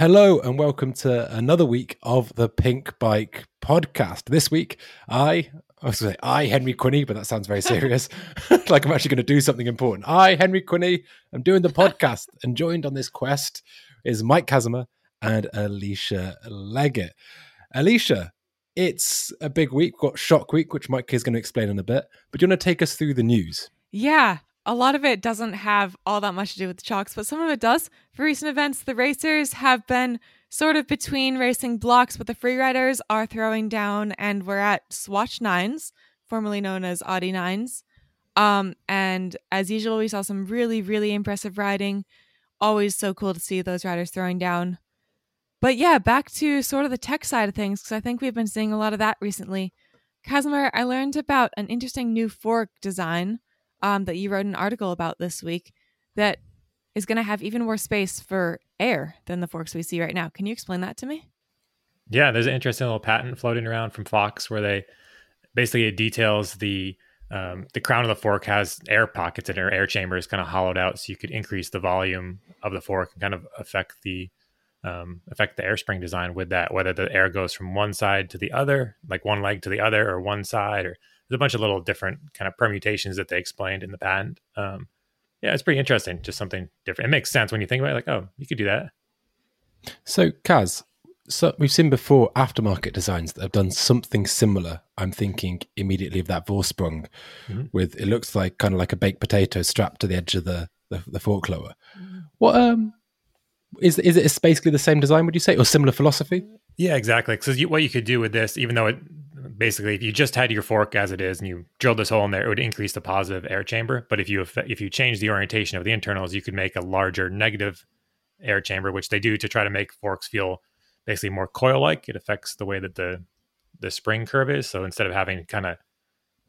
Hello and welcome to another week of the Pink Bike Podcast. This week, I, Henry Quinney, but that sounds very serious, like I'm actually going to do something important. I, Henry Quinney, I'm doing the podcast, and joined on this quest is Mike Kazimer and Alicia Leggett. Alicia, it's a big week. We've got Shockweek, which Mike is going to explain in a bit, but do you want to take us through the news? Yeah. A lot of it doesn't have all that much to do with the chocks, but some of it does. For recent events, the racers have been sort of between racing blocks, but the freeriders are throwing down, and we're at Swatch 9s, formerly known as Audi 9s. And as usual, we saw some really, really impressive riding. Always so cool to see those riders throwing down. But yeah, back to sort of the tech side of things, because I think we've been seeing a lot of that recently. Kazimer, I learned about an interesting new fork design that you wrote an article about this week that is going to have even more space for air than the forks we see right now. Can you explain that to me? Yeah, there's an interesting little patent floating around from Fox where they basically, it details the crown of the fork has air pockets and air chambers kind of hollowed out, so you could increase the volume of the fork and kind of affect the air spring design with that, whether the air goes from one side to the other, like one leg to the other, or one side, or there's a bunch of little different kind of permutations that they explained in the patent. Yeah, it's pretty interesting. Just something different. It makes sense when you think about it, like, oh, you could do that. So, Kaz, so we've seen before aftermarket designs that have done something similar. I'm thinking immediately of that Vorsprung with, it looks like kind of like a baked potato strapped to the edge of the fork lower. Mm-hmm. What, is it basically the same design, would you say, or similar philosophy? Yeah, exactly. So what you could do with this, even though it, basically, if you just had your fork as it is and you drilled this hole in there, it would increase the positive air chamber. But if you change the orientation of the internals, you could make a larger negative air chamber, which they do to try to make forks feel basically more coil-like. It affects the way that the spring curve is. So instead of having kind of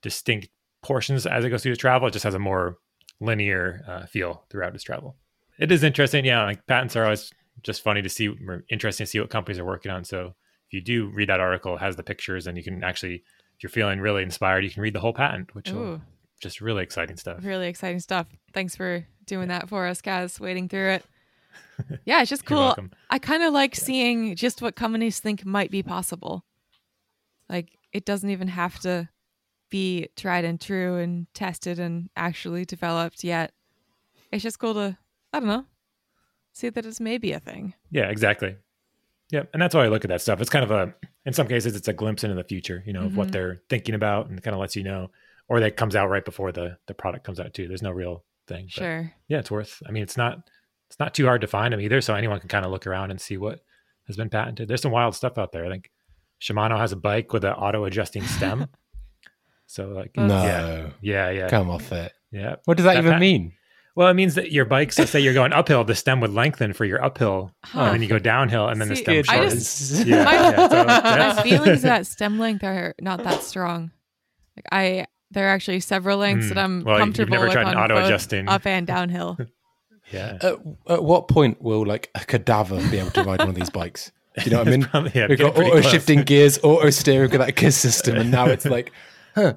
distinct portions as it goes through the travel, it just has a more linear feel throughout its travel. It is interesting. Yeah, like patents are always just funny to see, or interesting to see what companies are working on. So if you do read that article, it has the pictures, and you can actually, if you're feeling really inspired, you can read the whole patent, which is just really exciting stuff. Really exciting stuff. Thanks for doing that for us, Kaz, wading through it. Yeah, it's just cool. I kind of like seeing just what companies think might be possible. Like, it doesn't even have to be tried and true and tested and actually developed yet. It's just cool to, I don't know, see that it's maybe a thing. Yeah, exactly. Yeah, and that's why I look at that stuff. It's kind of in some cases, it's a glimpse into the future, you know, of what they're thinking about, and kind of lets you know, or that comes out right before the product comes out too. There's no real thing. Sure. Yeah, it's worth, I mean, it's not too hard to find them either. So anyone can kind of look around and see what has been patented. There's some wild stuff out there. I think Shimano has a bike with an auto adjusting stem. So like, Yeah. Come off it. Yeah. What does that even mean? Well, it means that your bike, so say you're going uphill, the stem would lengthen for your uphill, and then you go downhill, and then the stem shortens. My feelings that stem length are not that strong. Like there are actually several lengths that I'm comfortable with on auto-adjusting up and downhill. Yeah. At what point will like a cadaver be able to ride one of these bikes? Do you know what I mean? Probably, yeah, we've got auto-shifting gears, auto-steering with that gear system, and now it's like,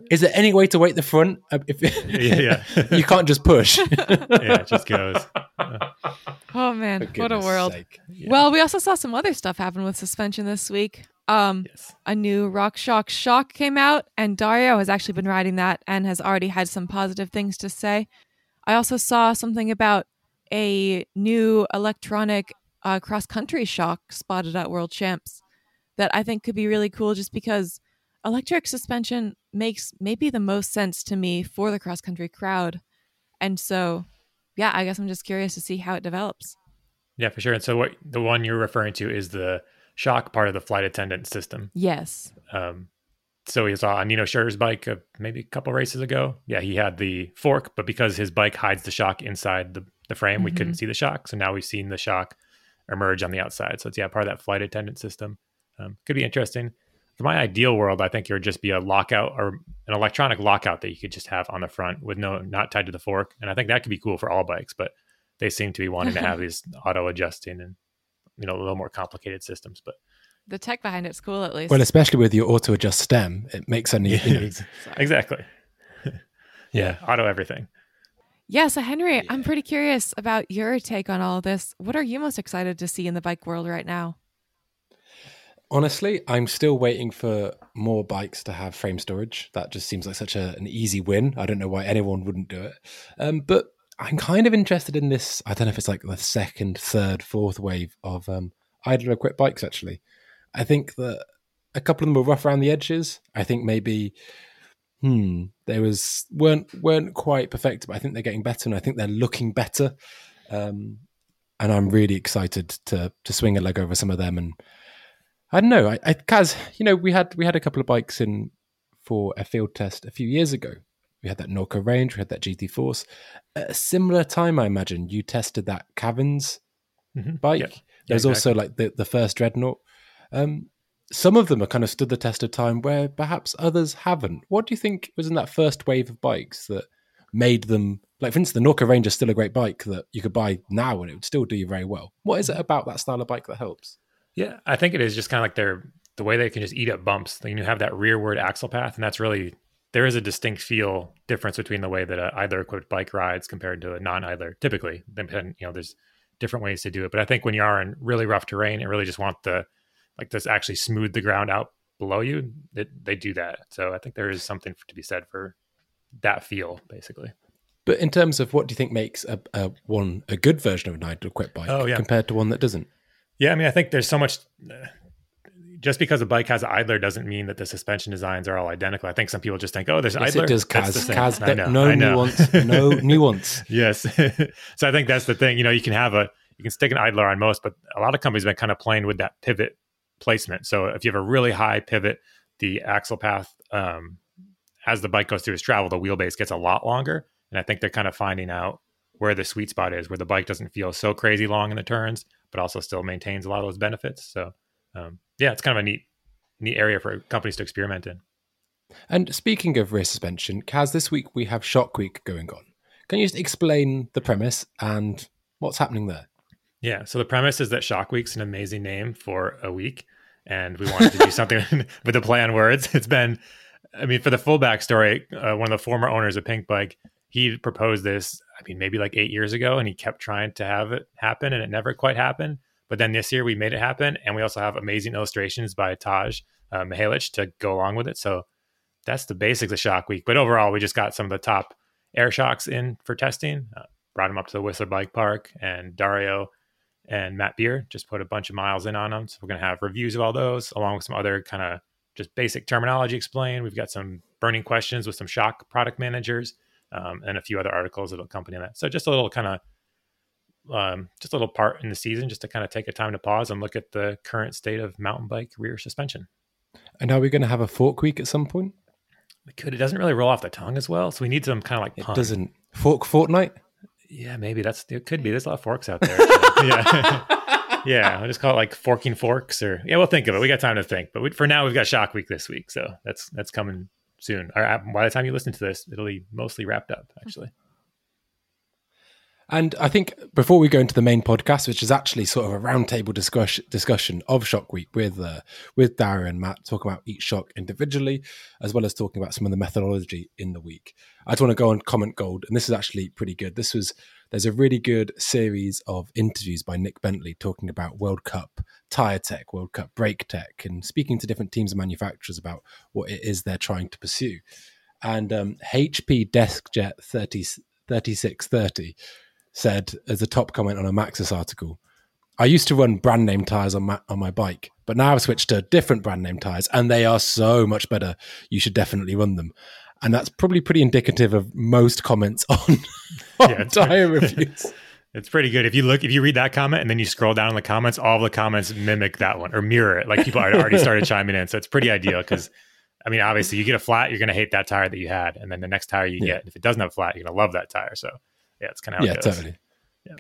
is there any way to weight the front? You can't just push. Yeah, it just goes. Oh, man. What a world. Yeah. Well, we also saw some other stuff happen with suspension this week. A new RockShox shock came out, and Dario has actually been riding that and has already had some positive things to say. I also saw something about a new electronic cross-country shock spotted at World Champs that I think could be really cool, just because electric suspension makes maybe the most sense to me for the cross-country crowd. And so, yeah, I guess I'm just curious to see how it develops. Yeah, for sure. And so the one you're referring to is the shock part of the flight attendant system. Yes. So we saw on Nino Scherter's bike maybe a couple races ago. Yeah, he had the fork, but because his bike hides the shock inside the frame, we couldn't see the shock. So now we've seen the shock emerge on the outside. So it's, part of that flight attendant system. Could be interesting. For my ideal world, I think it would just be a lockout, or an electronic lockout that you could just have on the front with not tied to the fork. And I think that could be cool for all bikes, but they seem to be wanting to have these auto adjusting and, you know, a little more complicated systems, but the tech behind it's cool at least. Well, especially with your auto adjust stem, it makes a need. Exactly. Yeah. Auto everything. Yeah, so Henry, I'm pretty curious about your take on all of this. What are you most excited to see in the bike world right now? Honestly, I'm still waiting for more bikes to have frame storage. That just seems like such an easy win. I don't know why anyone wouldn't do it. But I'm kind of interested in this. I don't know if it's like the second, third, fourth wave of idler equipped bikes, actually. I think that a couple of them were rough around the edges. I think maybe they weren't quite perfect, but I think they're getting better and I think they're looking better. And I'm really excited to swing a leg over some of them. And I don't know, Kaz, you know, we had a couple of bikes in for a field test a few years ago. We had that Norco Range, we had that GT Force. At a similar time, I imagine, you tested that Cavins bike. Yep. There's also like the first Dreadnought. Some of them have kind of stood the test of time where perhaps others haven't. What do you think was in that first wave of bikes that made them, like for instance, the Norco Range is still a great bike that you could buy now and it would still do you very well. What is it about that style of bike that helps? Yeah, I think it is just kind of like the way they can just eat up bumps. Like you have that rearward axle path, and that's really, there is a distinct feel difference between the way that an idler equipped bike rides compared to a non-idler typically. Then, you know, there's different ways to do it. But I think when you are in really rough terrain and really just want to actually smooth the ground out below you, they do that. So I think there is something to be said for that feel, basically. But in terms of what do you think makes a good version of an idle equipped bike compared to one that doesn't? Yeah, I mean, I think there's so much... just because a bike has an idler doesn't mean that the suspension designs are all identical. I think some people just think, oh, there's idler. It does, Kaz. No nuance. Yes. So I think that's the thing. You know, you can stick an idler on most, but a lot of companies have been kind of playing with that pivot placement. So if you have a really high pivot, the axle path, as the bike goes through its travel, the wheelbase gets a lot longer. And I think they're kind of finding out where the sweet spot is, where the bike doesn't feel so crazy long in the turns, but also still maintains a lot of those benefits. So it's kind of a neat area for companies to experiment in. And speaking of rear suspension, Kaz, this week we have Shockweek going on. Can you just explain the premise and what's happening there? Yeah, so the premise is that Shockweek's an amazing name for a week, and we wanted to do something with a play on words. It's been, I mean, for the full backstory, one of the former owners of Pink Bike, he proposed this, I mean, maybe like 8 years ago, and he kept trying to have it happen, and it never quite happened. But then this year we made it happen, and we also have amazing illustrations by Taj Mihalich to go along with it. So that's the basics of Shockweek. But overall, we just got some of the top air shocks in for testing, brought them up to the Whistler Bike Park, and Dario and Matt Beer just put a bunch of miles in on them. So we're going to have reviews of all those along with some other kind of just basic terminology explained. We've got some burning questions with some shock product managers and a few other articles that will accompany that. So just a little kind of part in the season just to kind of take a time to pause and look at the current state of mountain bike rear suspension. And are we going to have a fork week at some point? We could. It doesn't really roll off the tongue as well. So we need some kind of like pun. It doesn't. Fork fortnight? Yeah, maybe it could be. There's a lot of forks out there. So, yeah. I'll just call it like forking forks we'll think of it. We got time to think, but for now we've got Shockweek this week. So that's coming soon. By the time you listen to this, it'll be mostly wrapped up actually. And I think before we go into the main podcast, which is actually sort of a roundtable discussion of Shockweek with Dario and Matt, talking about each shock individually, as well as talking about some of the methodology in the week. I just want to go on Comment Gold, and this is actually pretty good. There's a really good series of interviews by Nick Bentley talking about World Cup tire tech, World Cup brake tech, and speaking to different teams and manufacturers about what it is they're trying to pursue. And HP Deskjet 3630 said as a top comment on a Maxxis article, I used to run brand name tires on my bike, but now I've switched to different brand name tires and they are so much better. You should definitely run them. And that's probably pretty indicative of most comments on tire reviews. It's pretty good. If you read that comment and then you scroll down in the comments, all the comments mimic that one or mirror it. Like people already started chiming in. So it's pretty ideal because, I mean, obviously you get a flat, you're going to hate that tire that you had. And then the next tire you get, if it doesn't have a flat, you're going to love that tire. So yeah, it's kind of how it goes.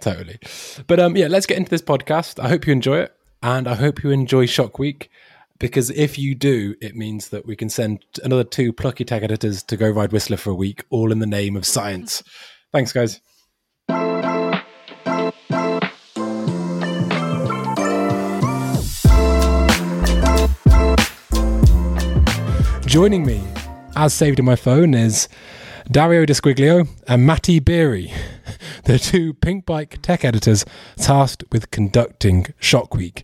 Totally. But let's get into this podcast. I hope you enjoy it, and I hope you enjoy Shockweek, because if you do, it means that we can send another 2 plucky tech editors to go ride Whistler for a week, all in the name of science. Thanks, guys. Joining me, as saved in my phone, is Dario DiGuilio and Matty Beer, the two Pink Bike tech editors tasked with conducting Shockweek.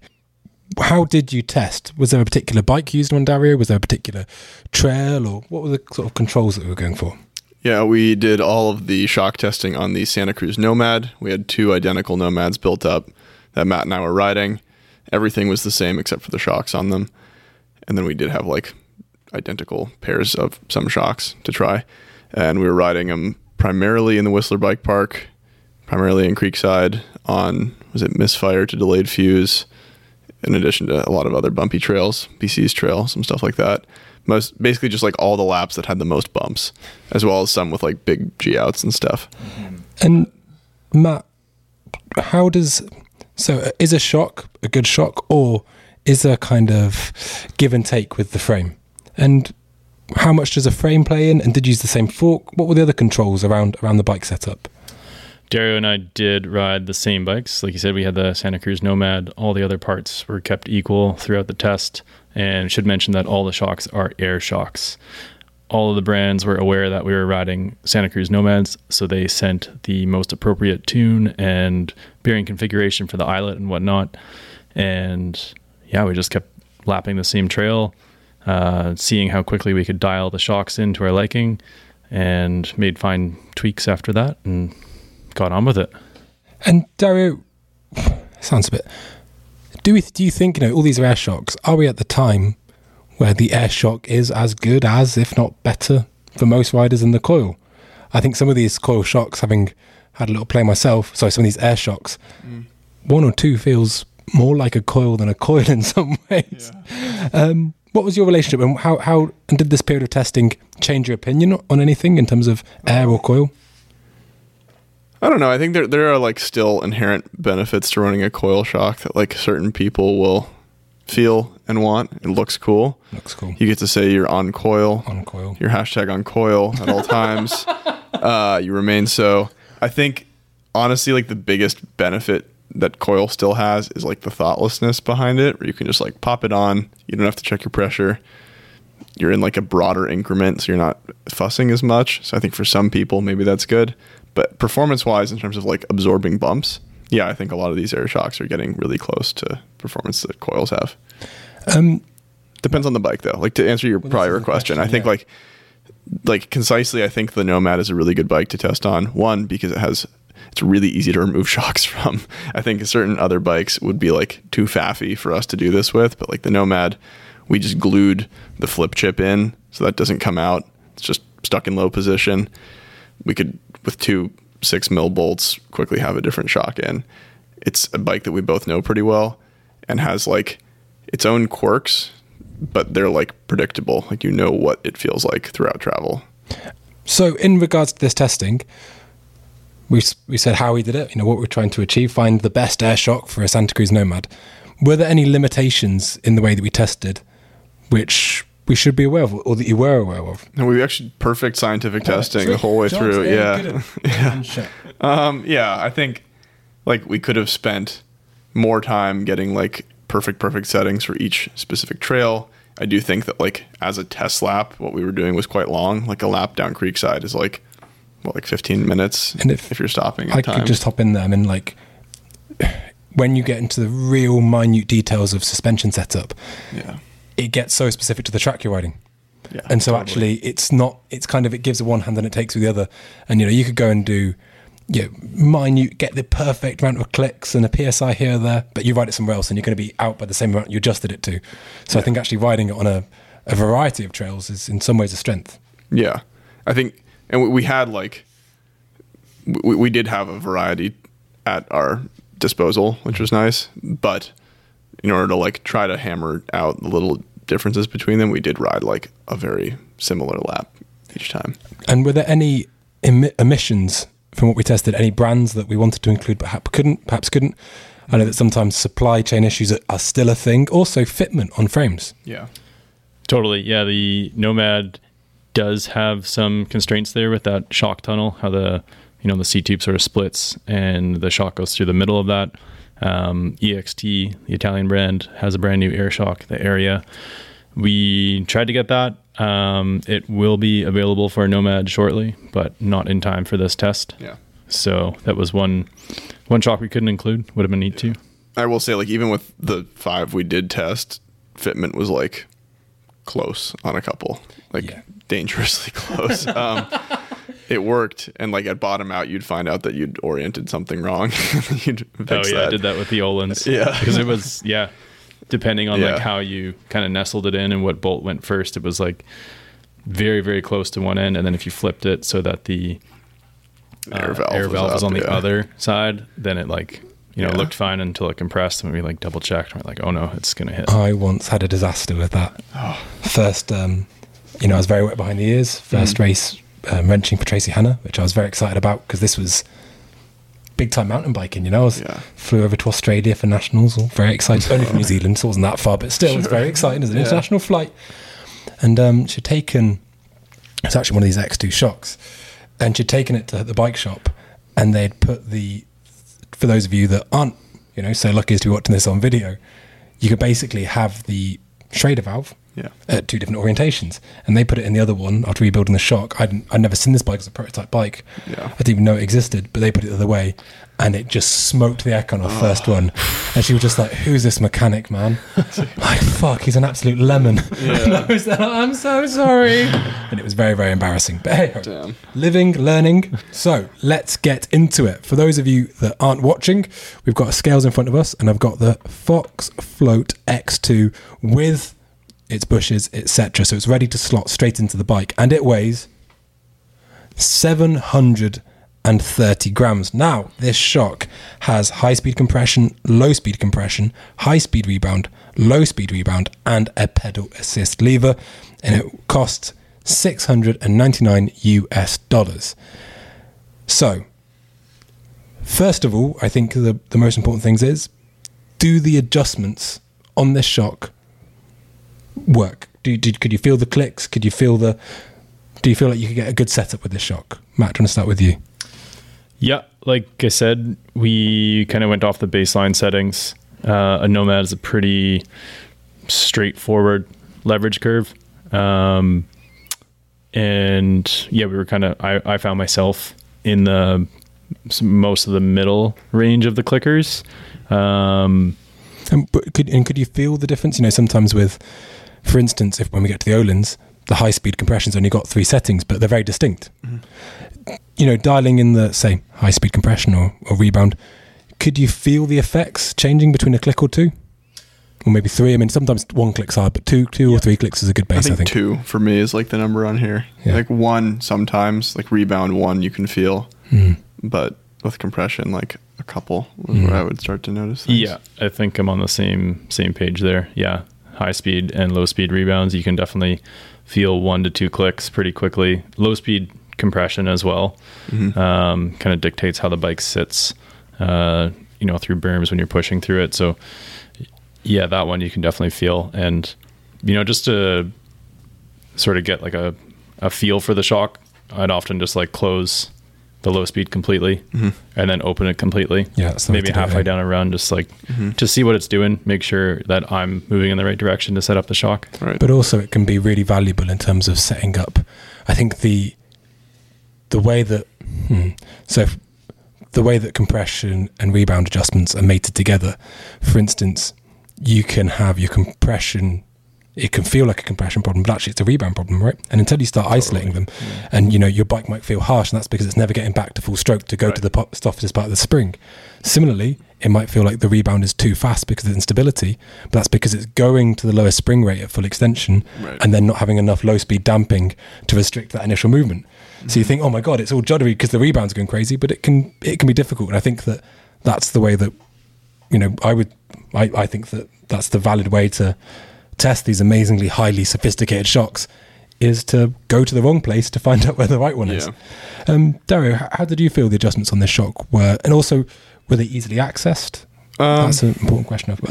How did you test? Was there a particular bike used on Dario? Was there a particular trail, or what were the sort of controls that we were going for? Yeah, we did all of the shock testing on the Santa Cruz Nomad. We had two identical Nomads built up that Matt and I were riding. Everything was the same except for the shocks on them. And then we did have like identical pairs of some shocks to try. And we were riding them primarily in the Whistler Bike Park, primarily in Creekside on, was it Misfire to Delayed Fuse, in addition to a lot of other bumpy trails, BC's trail, some stuff like that. Most basically just like all the laps that had the most bumps, as well as some with like big G outs and stuff. And Matt, how does, so is a shock a good shock, or is there kind of give and take with the frame? And how much does a frame play in? And did you use the same fork? What were the other controls around the bike setup? Dario and I did ride the same bikes. Like you said, we had the Santa Cruz Nomad. All the other parts were kept equal throughout the test. And I should mention that all the shocks are air shocks. All of the brands were aware that we were riding Santa Cruz Nomads, so they sent the most appropriate tune and bearing configuration for the eyelet and whatnot. And yeah, we just kept lapping the same trail, seeing how quickly we could dial the shocks in to our liking, and made fine tweaks after that. And got on with it. And Dario, sounds a bit, do you think, you know, all these air shocks, are we at the time where the air shock is as good as, if not better, for most riders than the coil? I think some of these coil shocks, having had a little play myself, some of these air shocks, one or two feels more like a coil than a coil in some ways. Yeah. What was your relationship, and how and did this period of testing change your opinion on anything in terms of air or coil? I don't know. I think there are like still inherent benefits to running a coil shock that like certain people will feel and want. It looks cool. You get to say you're on coil. Your hashtag on coil at all times. You remain so. I think honestly, like the biggest benefit that coil still has is like the thoughtlessness behind it, where you can just like pop it on. You don't have to check your pressure. You're in like a broader increment, so you're not fussing as much. So I think for some people, maybe that's good. But performance-wise, in terms of like absorbing bumps, yeah, I think a lot of these air shocks are getting really close to performance that coils have. Depends on the bike, though. Like to answer your prior question, I think like concisely, I think the Nomad is a really good bike to test on. One, because it's really easy to remove shocks from. I think certain other bikes would be like too faffy for us to do this with, but like the Nomad, we just glued the flip chip in, so that doesn't come out. It's just stuck in low position. We could, with 2 6-mil bolts, quickly have a different shock in. It's a bike that we both know pretty well and has like its own quirks, but they're like predictable. Like you know what it feels like throughout travel. So in regards to this testing, we said how we did it, you know, what we're trying to achieve, find the best air shock for a Santa Cruz Nomad. Were there any limitations in the way that we tested, which we should be aware of, or that you were aware of? And we actually perfect scientific testing the whole way through. I think like we could have spent more time getting like perfect settings for each specific trail. I do think that like as a test lap, what we were doing was quite long. Like a lap down Creekside is like what, like 15 minutes, and if you're stopping at I time. Could just hop in there. I mean, like when you get into the real minute details of suspension setup, it gets so specific to the track you're riding. Yeah, and so totally. Actually it's not, it's kind of, it gives with one hand and it takes with the other. And, you know, you could go and do, you know, minute, get the perfect amount of clicks and a PSI here or there, but you ride it somewhere else and you're going to be out by the same amount you adjusted it to. So yeah. I think actually riding it on a variety of trails is in some ways a strength. Yeah, I think, and we had like, we did have a variety at our disposal, which was nice, but in order to like try to hammer out the little differences between them, we did ride like a very similar lap each time. And were there any omissions from what we tested, any brands that we wanted to include but perhaps couldn't? I know that sometimes supply chain issues are still a thing. Also fitment on frames. Yeah, totally. Yeah, the Nomad does have some constraints there with that shock tunnel, how the, you know, the C-tube sort of splits and the shock goes through the middle of that. EXT, the Italian brand, has a brand new air shock, the Area, We tried to get that. It will be available for Nomad shortly, but not in time for this test. Yeah. So that was one shock we couldn't include. Would have been neat to. I will say, like, even with the 5 we did test, fitment was like close on a couple, dangerously close. It worked, and like at bottom out, you'd find out that you'd oriented something wrong. That. I did that with the Ohlins. Yeah, because it was depending on like how you kind of nestled it in and what bolt went first, it was like very, very close to one end, and then if you flipped it so that the air valve was on the other side, then it like looked fine until it compressed, and we like double checked and we're like, oh no, it's gonna hit. I once had a disaster with that. First, I was very wet behind the ears. First race. Wrenching for Tracy Hannah, which I was very excited about because this was big time mountain biking. Flew over to Australia for nationals, all very excited. Only from New Zealand, so it wasn't that far, but still, it was very exciting as an international flight. And she'd taken, it's actually one of these X2 shocks, and she'd taken it to the bike shop, and they'd put the, for those of you that aren't, so lucky as to be watching this on video, you could basically have the Schrader valve at two different orientations, and they put it in the other one after rebuilding the shock. I'd never seen this bike as a prototype bike. I didn't even know it existed, but they put it the other way, and it just smoked the aircon on our first one, and she was just like, who's this mechanic, man? Like, fuck, he's an absolute lemon. And I was like, I'm so sorry, and it was very, very embarrassing, but hey, living, learning. So let's get into it. For those of you that aren't watching, we've got scales in front of us, and I've got the Fox Float X2 with its bushes, etc. So it's ready to slot straight into the bike, and it weighs 730 grams. Now, this shock has high-speed compression, low-speed compression, high-speed rebound, low-speed rebound, and a pedal assist lever, and it costs $699. So, first of all, I think the most important things is, do the adjustments on this shock work? Could you feel the clicks? Do you feel like you could get a good setup with this shock? Matt, do you want to start with you? Yeah, like I said, we kind of went off the baseline settings. A Nomad is a pretty straightforward leverage curve. And yeah, we were kind of, I found myself in the most of the middle range of the clickers. Could you feel the difference? Sometimes with, for instance, when we get to the Ohlins, the high-speed compression's only got 3 settings, but they're very distinct. Mm-hmm. Dialing in the, say, high-speed compression or rebound, could you feel the effects changing between a click or two? Or maybe 3? I mean, sometimes 1 click's hard, but two or 3 clicks is a good base, I think. 2, for me, is like the number on here. Yeah. Like 1, sometimes, like rebound 1, you can feel. Mm. But with compression, like a couple was where I would start to notice things. Yeah, I think I'm on the same page there. Yeah. High speed and low speed rebounds, you can definitely feel 1 to 2 clicks pretty quickly. Low speed compression as well, kind of dictates how the bike sits, through berms when you're pushing through it. So yeah, that one you can definitely feel. And, just to sort of get like a feel for the shock, I'd often just like close the low speed completely and then open it completely. Yeah, maybe halfway down a run, just like to see what it's doing, make sure that I'm moving in the right direction to set up the shock. Right. But also it can be really valuable in terms of setting up. I think the way that compression and rebound adjustments are mated together, for instance, you can have your compression, it can feel like a compression problem, but actually it's a rebound problem, right? And until you start isolating them, and your bike might feel harsh, and that's because it's never getting back to full stroke to go to the softest part of the spring. Similarly, it might feel like the rebound is too fast because of instability, but that's because it's going to the lowest spring rate at full extension, and then not having enough low-speed damping to restrict that initial movement. So you think, oh my God, it's all juddery because the rebound's going crazy, but it can be difficult. And I think that that's the way that, I think that that's the valid way to test these amazingly highly sophisticated shocks, is to go to the wrong place to find out where the right one is. Dario, how did you feel the adjustments on this shock were, and also were they easily accessed? That's an important question. With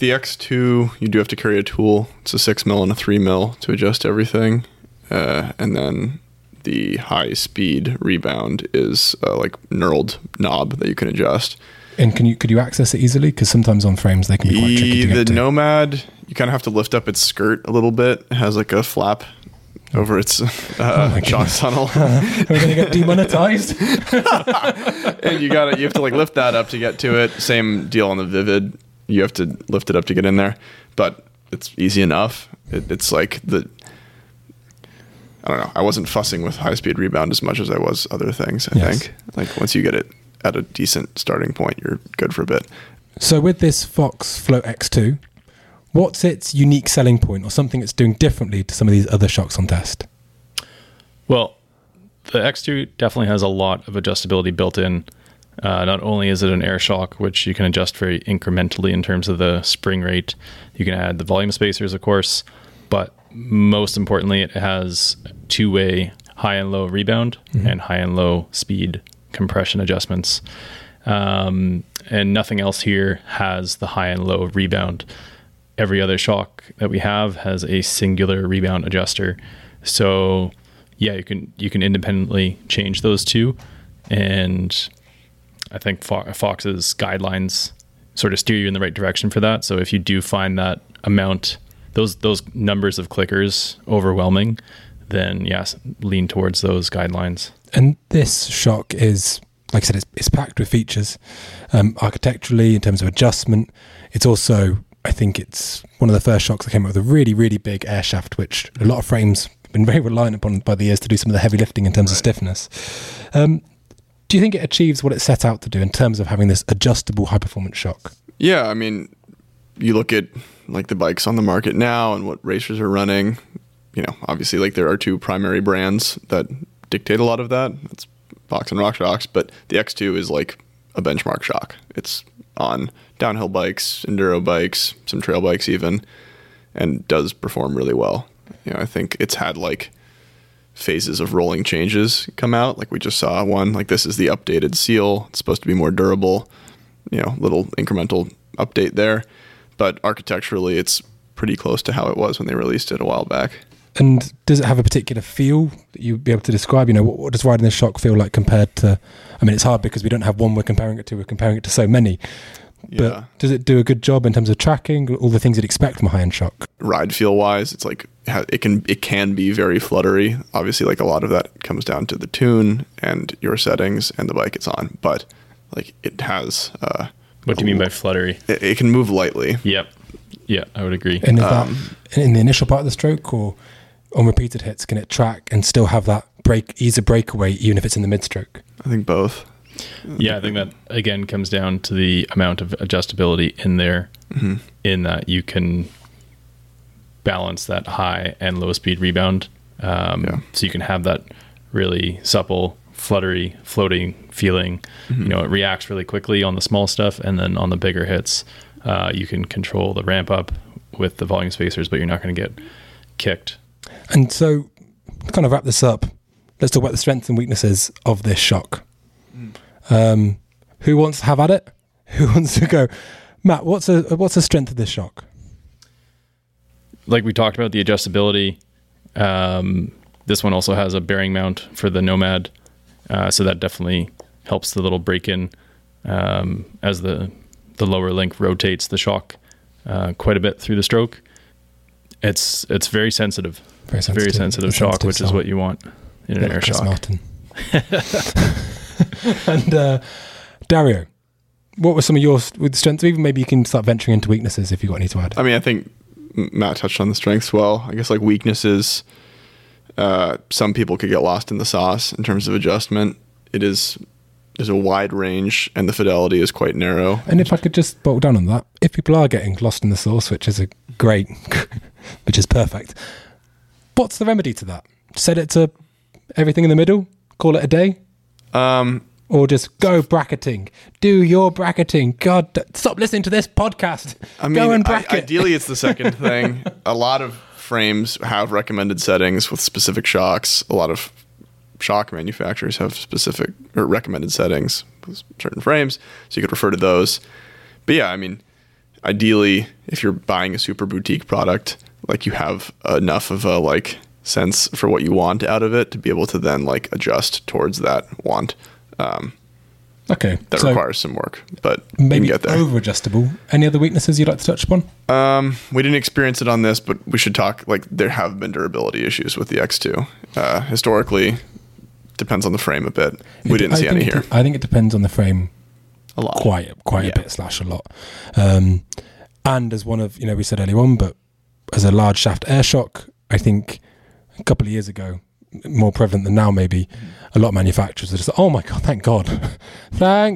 the X2 you do have to carry a tool. It's a 6mm and a 3mm to adjust everything, and then the high speed rebound is like knurled knob that you can adjust. And could you access it easily? Because sometimes on frames they can be quite tricky to get to. The Nomad, You kind of have to lift up its skirt a little bit. It has like a flap over its shock tunnel. We're gonna get demonetized. And you have to like lift that up to get to it. Same deal on the Vivid. You have to lift it up to get in there, but it's easy enough. It's like I don't know. I wasn't fussing with high-speed rebound as much as I was other things, I think. Like, once you get it at a decent starting point, you're good for a bit. So with this Fox Float X2, what's its unique selling point or something it's doing differently to some of these other shocks on test? Well, the X2 definitely has a lot of adjustability built in. Not only is it an air shock, which you can adjust very incrementally in terms of the spring rate, you can add the volume spacers, of course, but most importantly, it has two-way high and low rebound and high and low speed compression adjustments. And nothing else here has the high and low rebound. Every other shock that we have has a singular rebound adjuster. So yeah, you can independently change those two. And I think Fox's guidelines sort of steer you in the right direction for that. So if you do find that amount, those numbers of clickers overwhelming, then yes, lean towards those guidelines. And this shock is, like I said, it's packed with features, architecturally, in terms of adjustment. It's also, I think it's one of the first shocks that came up with a really, really big air shaft, which a lot of frames have been very reliant upon by the years to do some of the heavy lifting in terms of stiffness. Do you think it achieves what it set out to do in terms of having this adjustable high performance shock? Yeah, I mean, you look at like the bikes on the market now and what racers are running, you know, obviously like there are two primary brands that dictate a lot of that. It's Fox and RockShox, but the X2 is like a benchmark shock. It's on downhill bikes, enduro bikes, some trail bikes even, and does perform really well. You know, I think it's had like phases of rolling changes come out. Like we just saw one, like this is the updated seal. It's supposed to be more durable, you know, little incremental update there. But architecturally, it's pretty close to how it was when they released it a while back. And does it have a particular feel that you'd be able to describe? You know, what does riding this shock feel like compared to... I mean, it's hard because we don't have one we're comparing it to. We're comparing it to so many. But does it do a good job in terms of tracking, all the things you'd expect from a high-end shock? Ride feel-wise, it's like it can be very fluttery. Obviously, like a lot of that comes down to the tune and your settings and the bike it's on. But like it has... What do you mean by fluttery? It can move lightly. Yep. Yeah, I would agree. And is that in the initial part of the stroke, or on repeated hits, can it track and still have that ease of breakaway, even if it's in the mid-stroke? I think both. Yeah, I think that, again, comes down to the amount of adjustability in there, in that you can balance that high and low-speed rebound. So you can have that really supple, fluttery, floating feeling. You know, it reacts really quickly on the small stuff, and then on the bigger hits you can control the ramp up with the volume spacers, but you're not going to get kicked. And so to kind of wrap this up, let's talk about the strengths and weaknesses of this shock. Who wants to have at it? Who wants to go? Matt, what's the strength of this shock? Like we talked about, the adjustability. This one also has a bearing mount for the Nomad. So that definitely helps the little break-in as the lower link rotates the shock quite a bit through the stroke. It's very sensitive. Very sensitive shock, which is what you want in an air shock. And Dario, what were some of your strengths? Even maybe you can start venturing into weaknesses if you've got any to add. I mean, I think Matt touched on the strengths well. I guess like weaknesses... some people could get lost in the sauce in terms of adjustment. There's a wide range and the fidelity is quite narrow. And if I could just boil down on that, if people are getting lost in the sauce, which is which is perfect, what's the remedy to that? Set it to everything in the middle, call it a day? Or just go bracketing, do your bracketing. God, stop listening to this podcast. I mean, go and bracket. Ideally it's the second thing. A lot of frames have recommended settings with specific shocks. A lot of shock manufacturers have specific or recommended settings with certain frames, so you could refer to those. But yeah, I mean, ideally, if you're buying a super boutique product, like you have enough of a like sense for what you want out of it to be able to then like adjust towards that want. Okay. That requires some work, but maybe get there. Over-adjustable. Any other weaknesses you'd like to touch upon? We didn't experience it on this, but we should talk, like, there have been durability issues with the X2. Historically, depends on the frame a bit. We didn't see any here. I think it depends on the frame a lot. Quite a bit/a lot. And as one of, we said earlier on, but as a large shaft air shock, I think a couple of years ago, more prevalent than now maybe, a lot of manufacturers are just like, oh my god, thank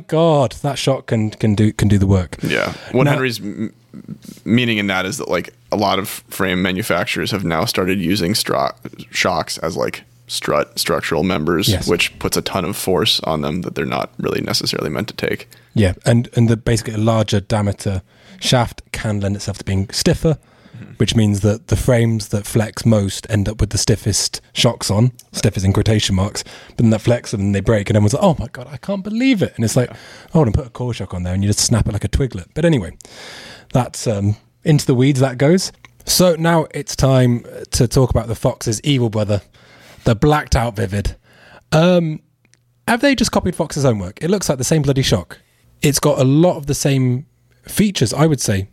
god that shock can do the work. What now, Henry's meaning in that is that, like, a lot of frame manufacturers have now started using shocks as, like, structural members, yes, which puts a ton of force on them that they're not really necessarily meant to take. And the basically a larger diameter shaft can lend itself to being stiffer, which means that the frames that flex most end up with the stiffest shocks on, stiffest in quotation marks, but then that flex and they break and everyone's like, oh my god, I can't believe it. And it's like, oh, and put a core shock on there and you just snap it like a twiglet. But anyway, that's into the weeds that goes. So now it's time to talk about the Fox's evil brother, the blacked out Vivid. Have they just copied Fox's own work? It looks like the same bloody shock. It's got a lot of the same features, I would say,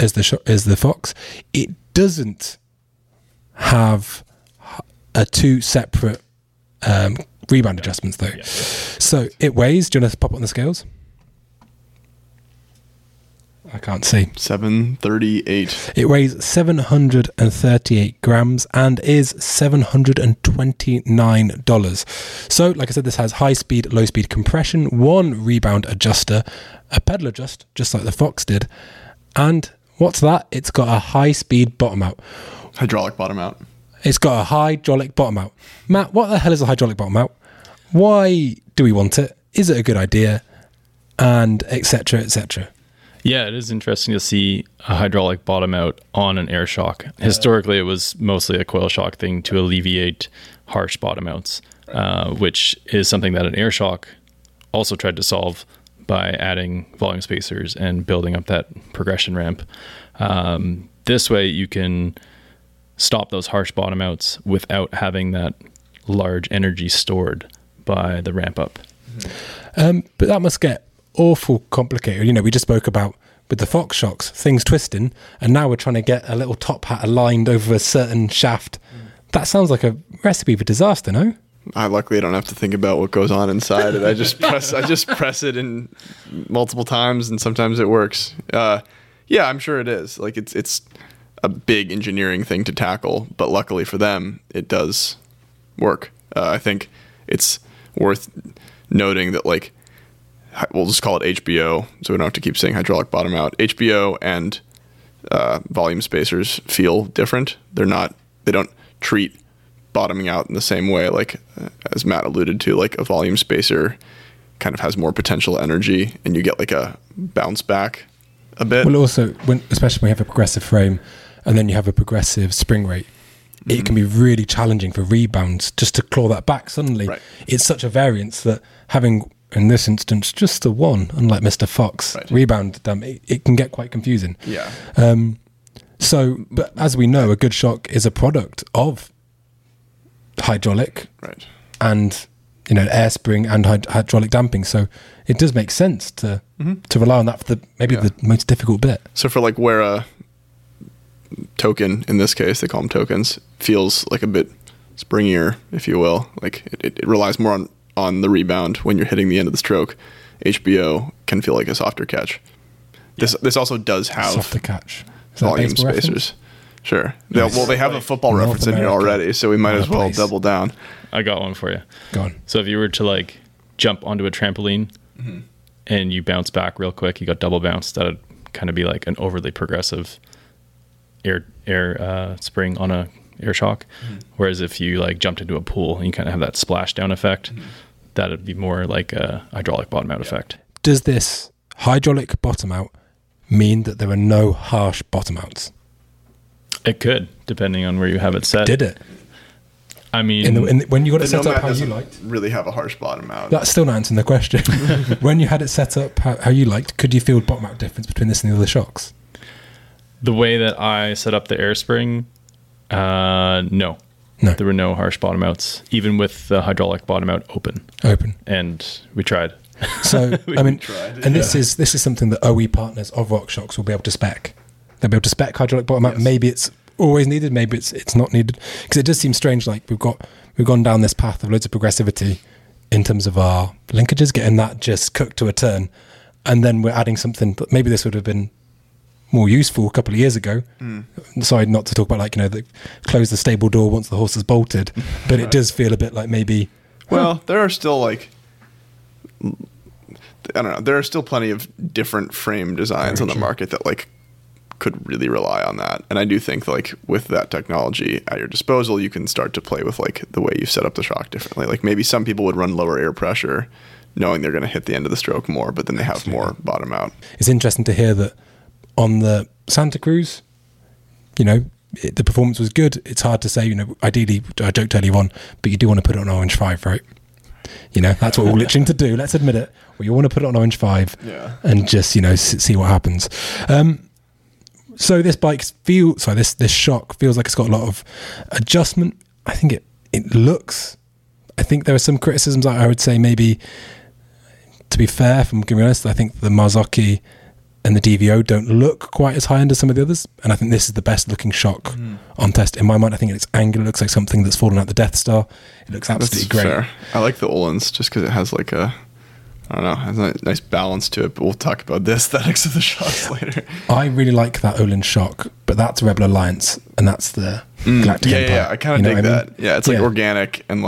as the Fox. It doesn't have two separate rebound adjustments though. Yeah. So it weighs, do you want to pop it on the scales? I can't see. 738. It weighs 738 grams and is $729. So, like I said, this has high-speed, low-speed compression, one rebound adjuster, a pedal adjust, just like the Fox did, and what's that? It's got a high-speed bottom out. Hydraulic bottom out. It's got a hydraulic bottom out. Matt, what the hell is a hydraulic bottom out? Why do we want it? Is it a good idea? And et cetera, et cetera. Yeah, it is interesting to see a hydraulic bottom out on an air shock. Historically, it was mostly a coil shock thing to alleviate harsh bottom outs, which is something that an air shock also tried to solve by adding volume spacers and building up that progression ramp. This way you can stop those harsh bottom outs without having that large energy stored by the ramp up. But that must get awful complicated. We just spoke about with the Fox shocks, things twisting, and now we're trying to get a little top hat aligned over a certain shaft. That sounds like a recipe for disaster, no? I luckily don't have to think about what goes on inside it. I just press it in multiple times, and sometimes it works. I'm sure it is. Like it's a big engineering thing to tackle, but luckily for them, it does work. I think it's worth noting that, like, we'll just call it HBO, so we don't have to keep saying hydraulic bottom out. HBO and volume spacers feel different. They don't treat bottoming out in the same way. Like, as Matt alluded to, like, a volume spacer kind of has more potential energy and you get like a bounce back a bit. Well, also especially when you have a progressive frame and then you have a progressive spring rate, it can be really challenging for rebounds just to claw that back suddenly. Right. It's such a variance that having, in this instance, just the one, unlike Mr. Fox, right, rebound, it can get quite confusing. Yeah. But as we know, a good shock is a product of hydraulic, right, and air spring and hydraulic damping, so it does make sense to rely on that for the most difficult bit. So for, like, where a token, in this case they call them tokens, feels like a bit springier, if you will, like it relies more on the rebound when you're hitting the end of the stroke, HBO can feel like a softer catch. This also does have softer catch. Is volume spacers reference? Sure. Nice. Well, they have a football North reference America in here already, so we might as well double down. I got one for you. Go on. So if you were to, like, jump onto a trampoline and you bounce back real quick, you got double bounce, that would kind of be like an overly progressive air spring on a air shock. Whereas if you, like, jumped into a pool and you kind of have that splashdown effect, that would be more like a hydraulic bottom out effect. Does this hydraulic bottom out mean that there are no harsh bottom outs? It could, depending on where you have it set. Did it? I mean, when you got it set up how you liked, really have a harsh bottom out. That's still not answering the question. When you had it set up how you liked, could you feel bottom out difference between this and the other shocks? The way that I set up the air spring, no, there were no harsh bottom outs, even with the hydraulic bottom out open. And we tried. So I mean, and this is something that OE partners of RockShox will be able to spec. They'll be able to spec hydraulic bottom out. Yes. Maybe it's always needed. Maybe it's not needed, because it does seem strange. Like we've gone down this path of loads of progressivity in terms of our linkages, getting that just cooked to a turn, and then we're adding something that maybe this would have been more useful a couple of years ago. Sorry, not to talk about close the stable door once the horse is bolted, but it does feel a bit like maybe. Well, there are still there are still plenty of different frame designs on the market that could really rely on that. And I do think with that technology at your disposal, you can start to play with the way you set up the shock differently. Maybe some people would run lower air pressure knowing they're going to hit the end of the stroke more, but then they have more bottom out. It's interesting to hear that on the Santa Cruz, the performance was good. It's hard to say, ideally, I joked early on, but you do want to put it on Orange 5, right? That's what we're itching to do. Let's admit it. Well, you want to put it on Orange 5 and just, see what happens. So this bike this shock feels like it's got a lot of adjustment. I think it looks, I think there are some criticisms. I would say maybe, to be fair, if I'm going to be honest, I think the Marzocchi and the DVO don't look quite as high-end as some of the others. And I think this is the best-looking shock on test. In my mind, I think its angle looks like something that's fallen out the Death Star. It looks absolutely great. Fair. I like the Ohlins just because it has has a nice balance to it. But we'll talk about the aesthetics of the shocks later. I really like that Ohlins shock, but that's Rebel Alliance, and that's the Galactic Empire. Yeah, I kind of dig that. Yeah, it's organic and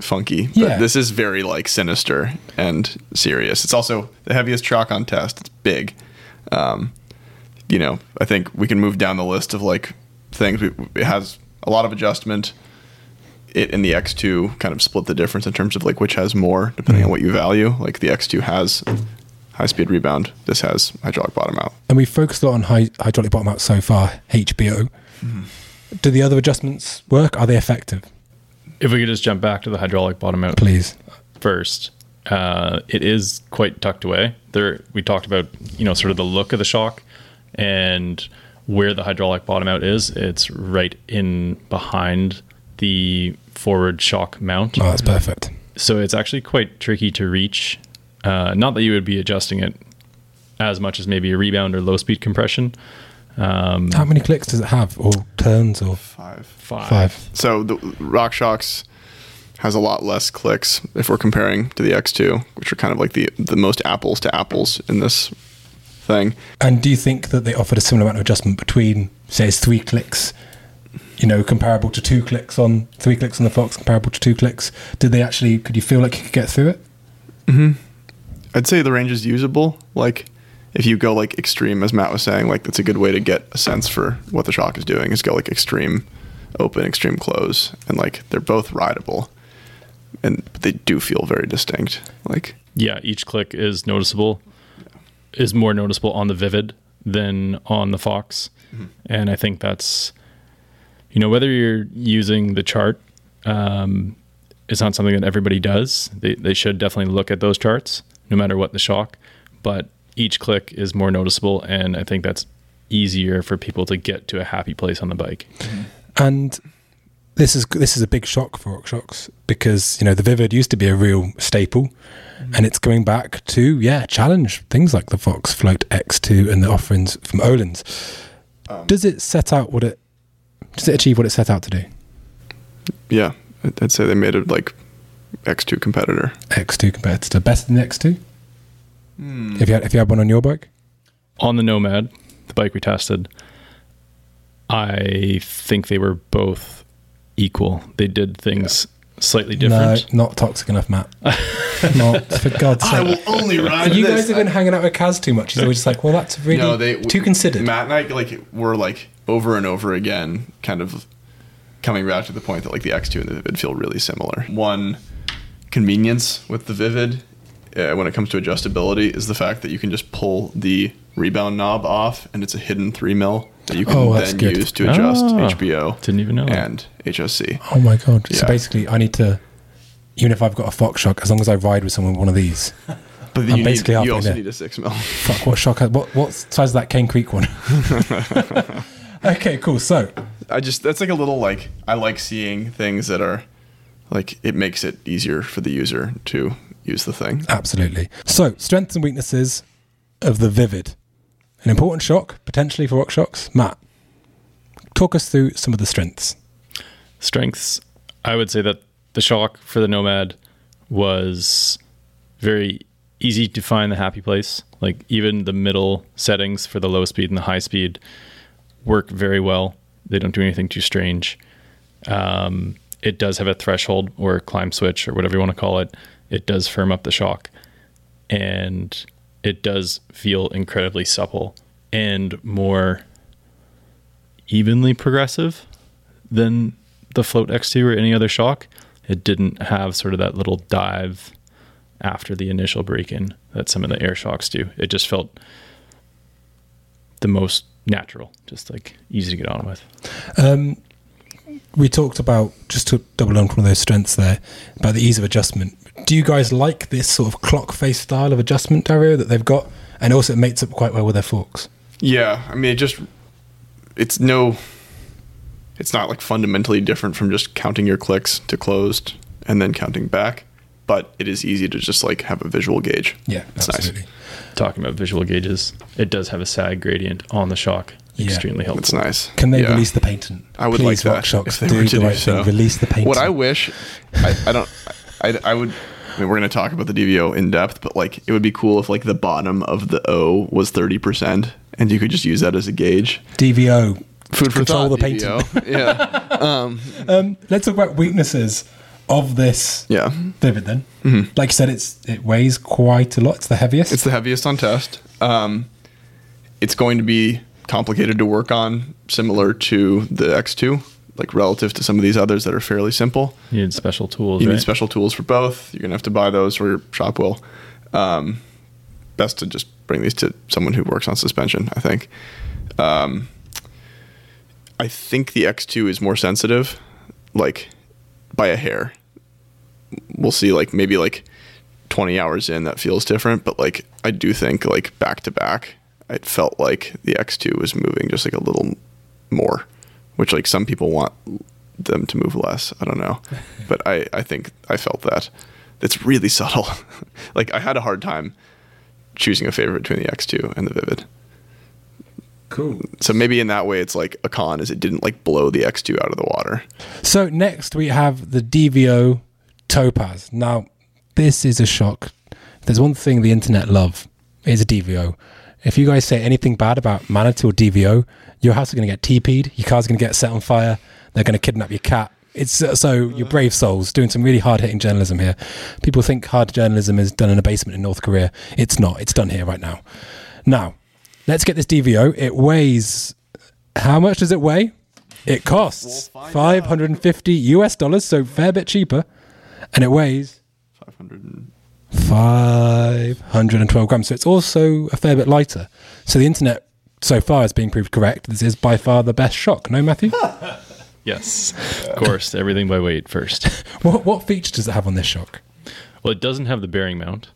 funky. But this is very sinister and serious. It's also the heaviest shock on test. It's big. I think we can move down the list of things. It has a lot of adjustment. It and the X2 kind of split the difference in terms of which has more depending on what you value. The X2 has high speed rebound. This has hydraulic bottom out. And we focused a lot on hydraulic bottom out so far. HBO. Do the other adjustments work? Are they effective? If we could just jump back to the hydraulic bottom out, please. First. It is quite tucked away there. We talked about, sort of the look of the shock and where the hydraulic bottom out is. It's right in behind the forward shock mount. Oh, that's perfect. So it's actually quite tricky to reach. Not that you would be adjusting it as much as maybe a rebound or low speed compression. How many clicks does it have, or turns, or five? So the RockShox has a lot less clicks if we're comparing to the X2, which are kind of the most apples to apples in this thing. And do you think that they offered a similar amount of adjustment between, say, it's 3 clicks, comparable to 2 clicks on the Fox, comparable to 2 clicks? Could you feel you could get through it? I'd say the range is usable. If you go extreme, as Matt was saying, that's a good way to get a sense for what the shock is doing, is go extreme open, extreme close, and they're both rideable. And they do feel very distinct. Each click is noticeable, is more noticeable on the Vivid than on the Fox. And I think that's, whether you're using the chart, it's not something that everybody does. They should definitely look at those charts, no matter what the shock. But each click is more noticeable, and I think that's easier for people to get to a happy place on the bike. And This is a big shock for RockShox, because the Vivid used to be a real staple, and it's going back to challenge things like the Fox Float X2 and the offerings from Ohlins. Does it achieve what it set out to do? Yeah, I'd say they made it X2 competitor. Better than the X2. If you had one on your bike, on the Nomad, the bike we tested, I think they were both equal. They did things slightly different. No, not toxic enough, Matt. Not, for God's sake. I will only ride you this. Guys have been hanging out with Kaz too much. He's always just that's really too considered. Matt and I were over and over again kind of coming back to the point that the X2 and the Vivid feel really similar. One convenience with the Vivid when it comes to adjustability is the fact that you can just pull the rebound knob off, and it's a hidden 3 mil that you can use to adjust HBO. Didn't even know and that. HSC. Oh my god! Yeah. So basically, I need to, even if I've got a Fox shock, as long as I ride with someone with one of these. But then you also need a 6 mil. Fuck! What shock? What size is that Cane Creek one? Okay, cool. So that's a little I like seeing things that are it makes it easier for the user to use the thing. Absolutely. So, strengths and weaknesses of the Vivid. An important shock, potentially, for RockShox. Matt, talk us through some of the strengths. Strengths, I would say that the shock for the Nomad was very easy to find the happy place. Like, even the middle settings for the low speed and the high speed work very well. They don't do anything too strange. It does have a threshold or climb switch or whatever you want to call it. It does firm up the shock, and it does feel incredibly supple and more evenly progressive than the Float X2 or any other shock. It didn't have sort of that little dive after the initial break-in that some of the air shocks do. It just felt the most natural, just like easy to get on with. We talked about, just to double down on one of those strengths there, about the ease of adjustment. Do you guys like this sort of clock face style of adjustment, Dario, that they've got? And also it mates up quite well with their forks. Yeah, I mean, it's not like fundamentally different from just counting your clicks to closed and then counting back, but it is easy to just like have a visual gauge. Yeah, it's absolutely nice. Talking about visual gauges, it does have a sag gradient on the shock. Yeah. Extremely helpful. It's nice. Can they release the patent? I would please, like that. RockShox, do the right thing. Release the patent. What I wish, I mean, we're going to talk about the DVO in depth, but like it would be cool if like the bottom of the O was 30% and you could just use that as a gauge. DVO. Food for thought. Control the patent. Yeah. Let's talk about weaknesses of this Vivid then. Mm-hmm. Like you said, it weighs quite a lot. It's the heaviest. It's the heaviest on test. It's going to be complicated to work on, similar to the X2, like relative to some of these others that are fairly simple. You need special tools. You need special tools for both. You're gonna have to buy those, for your shop will. Best to just bring these to someone who works on suspension, I think. I think the X2 is more sensitive, like by a hair. We'll see, like maybe like 20 hours in that feels different, but like I do think like back to back, it felt like the X2 was moving just like a little more, which like some people want them to move less. I don't know. But I think I felt that. It's really subtle. Like I had a hard time choosing a favorite between the X2 and the Vivid. Cool. So maybe in that way, it's like a con is it didn't like blow the X2 out of the water. So next we have the DVO Topaz. Now, this is a shock. There's one thing the internet love is a DVO. If you guys say anything bad about Manitou or DVO, your house is going to get TP'd, your car's going to get set on fire, they're going to kidnap your cat. It's so you're brave souls doing some really hard-hitting journalism here. People think hard journalism is done in a basement in North Korea. It's not. It's done here right now. Now, let's get this DVO. It weighs... How much does it weigh? It costs $550, so fair bit cheaper. And it weighs... 512 grams, so it's also a fair bit lighter. So the internet so far is being proved correct. This is by far the best shock. No, Matthew? Yes, of course. Everything by weight first. What feature does it have on this shock? Well, it doesn't have the bearing mount.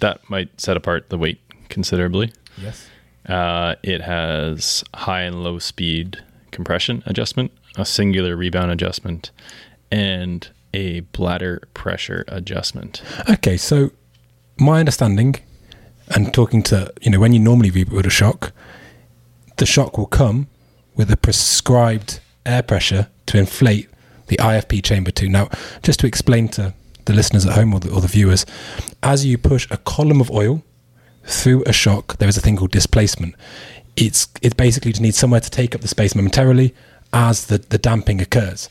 That might set apart the weight considerably. Yes. It has high and low speed compression adjustment, a singular rebound adjustment, and a bladder pressure adjustment. Okay, so my understanding, and talking to, when you normally reboot a shock, the shock will come with a prescribed air pressure to inflate the IFP chamber to. Now, just to explain to the listeners at home or the viewers, as you push a column of oil through a shock, there is a thing called displacement. It's basically to need somewhere to take up the space momentarily as the damping occurs.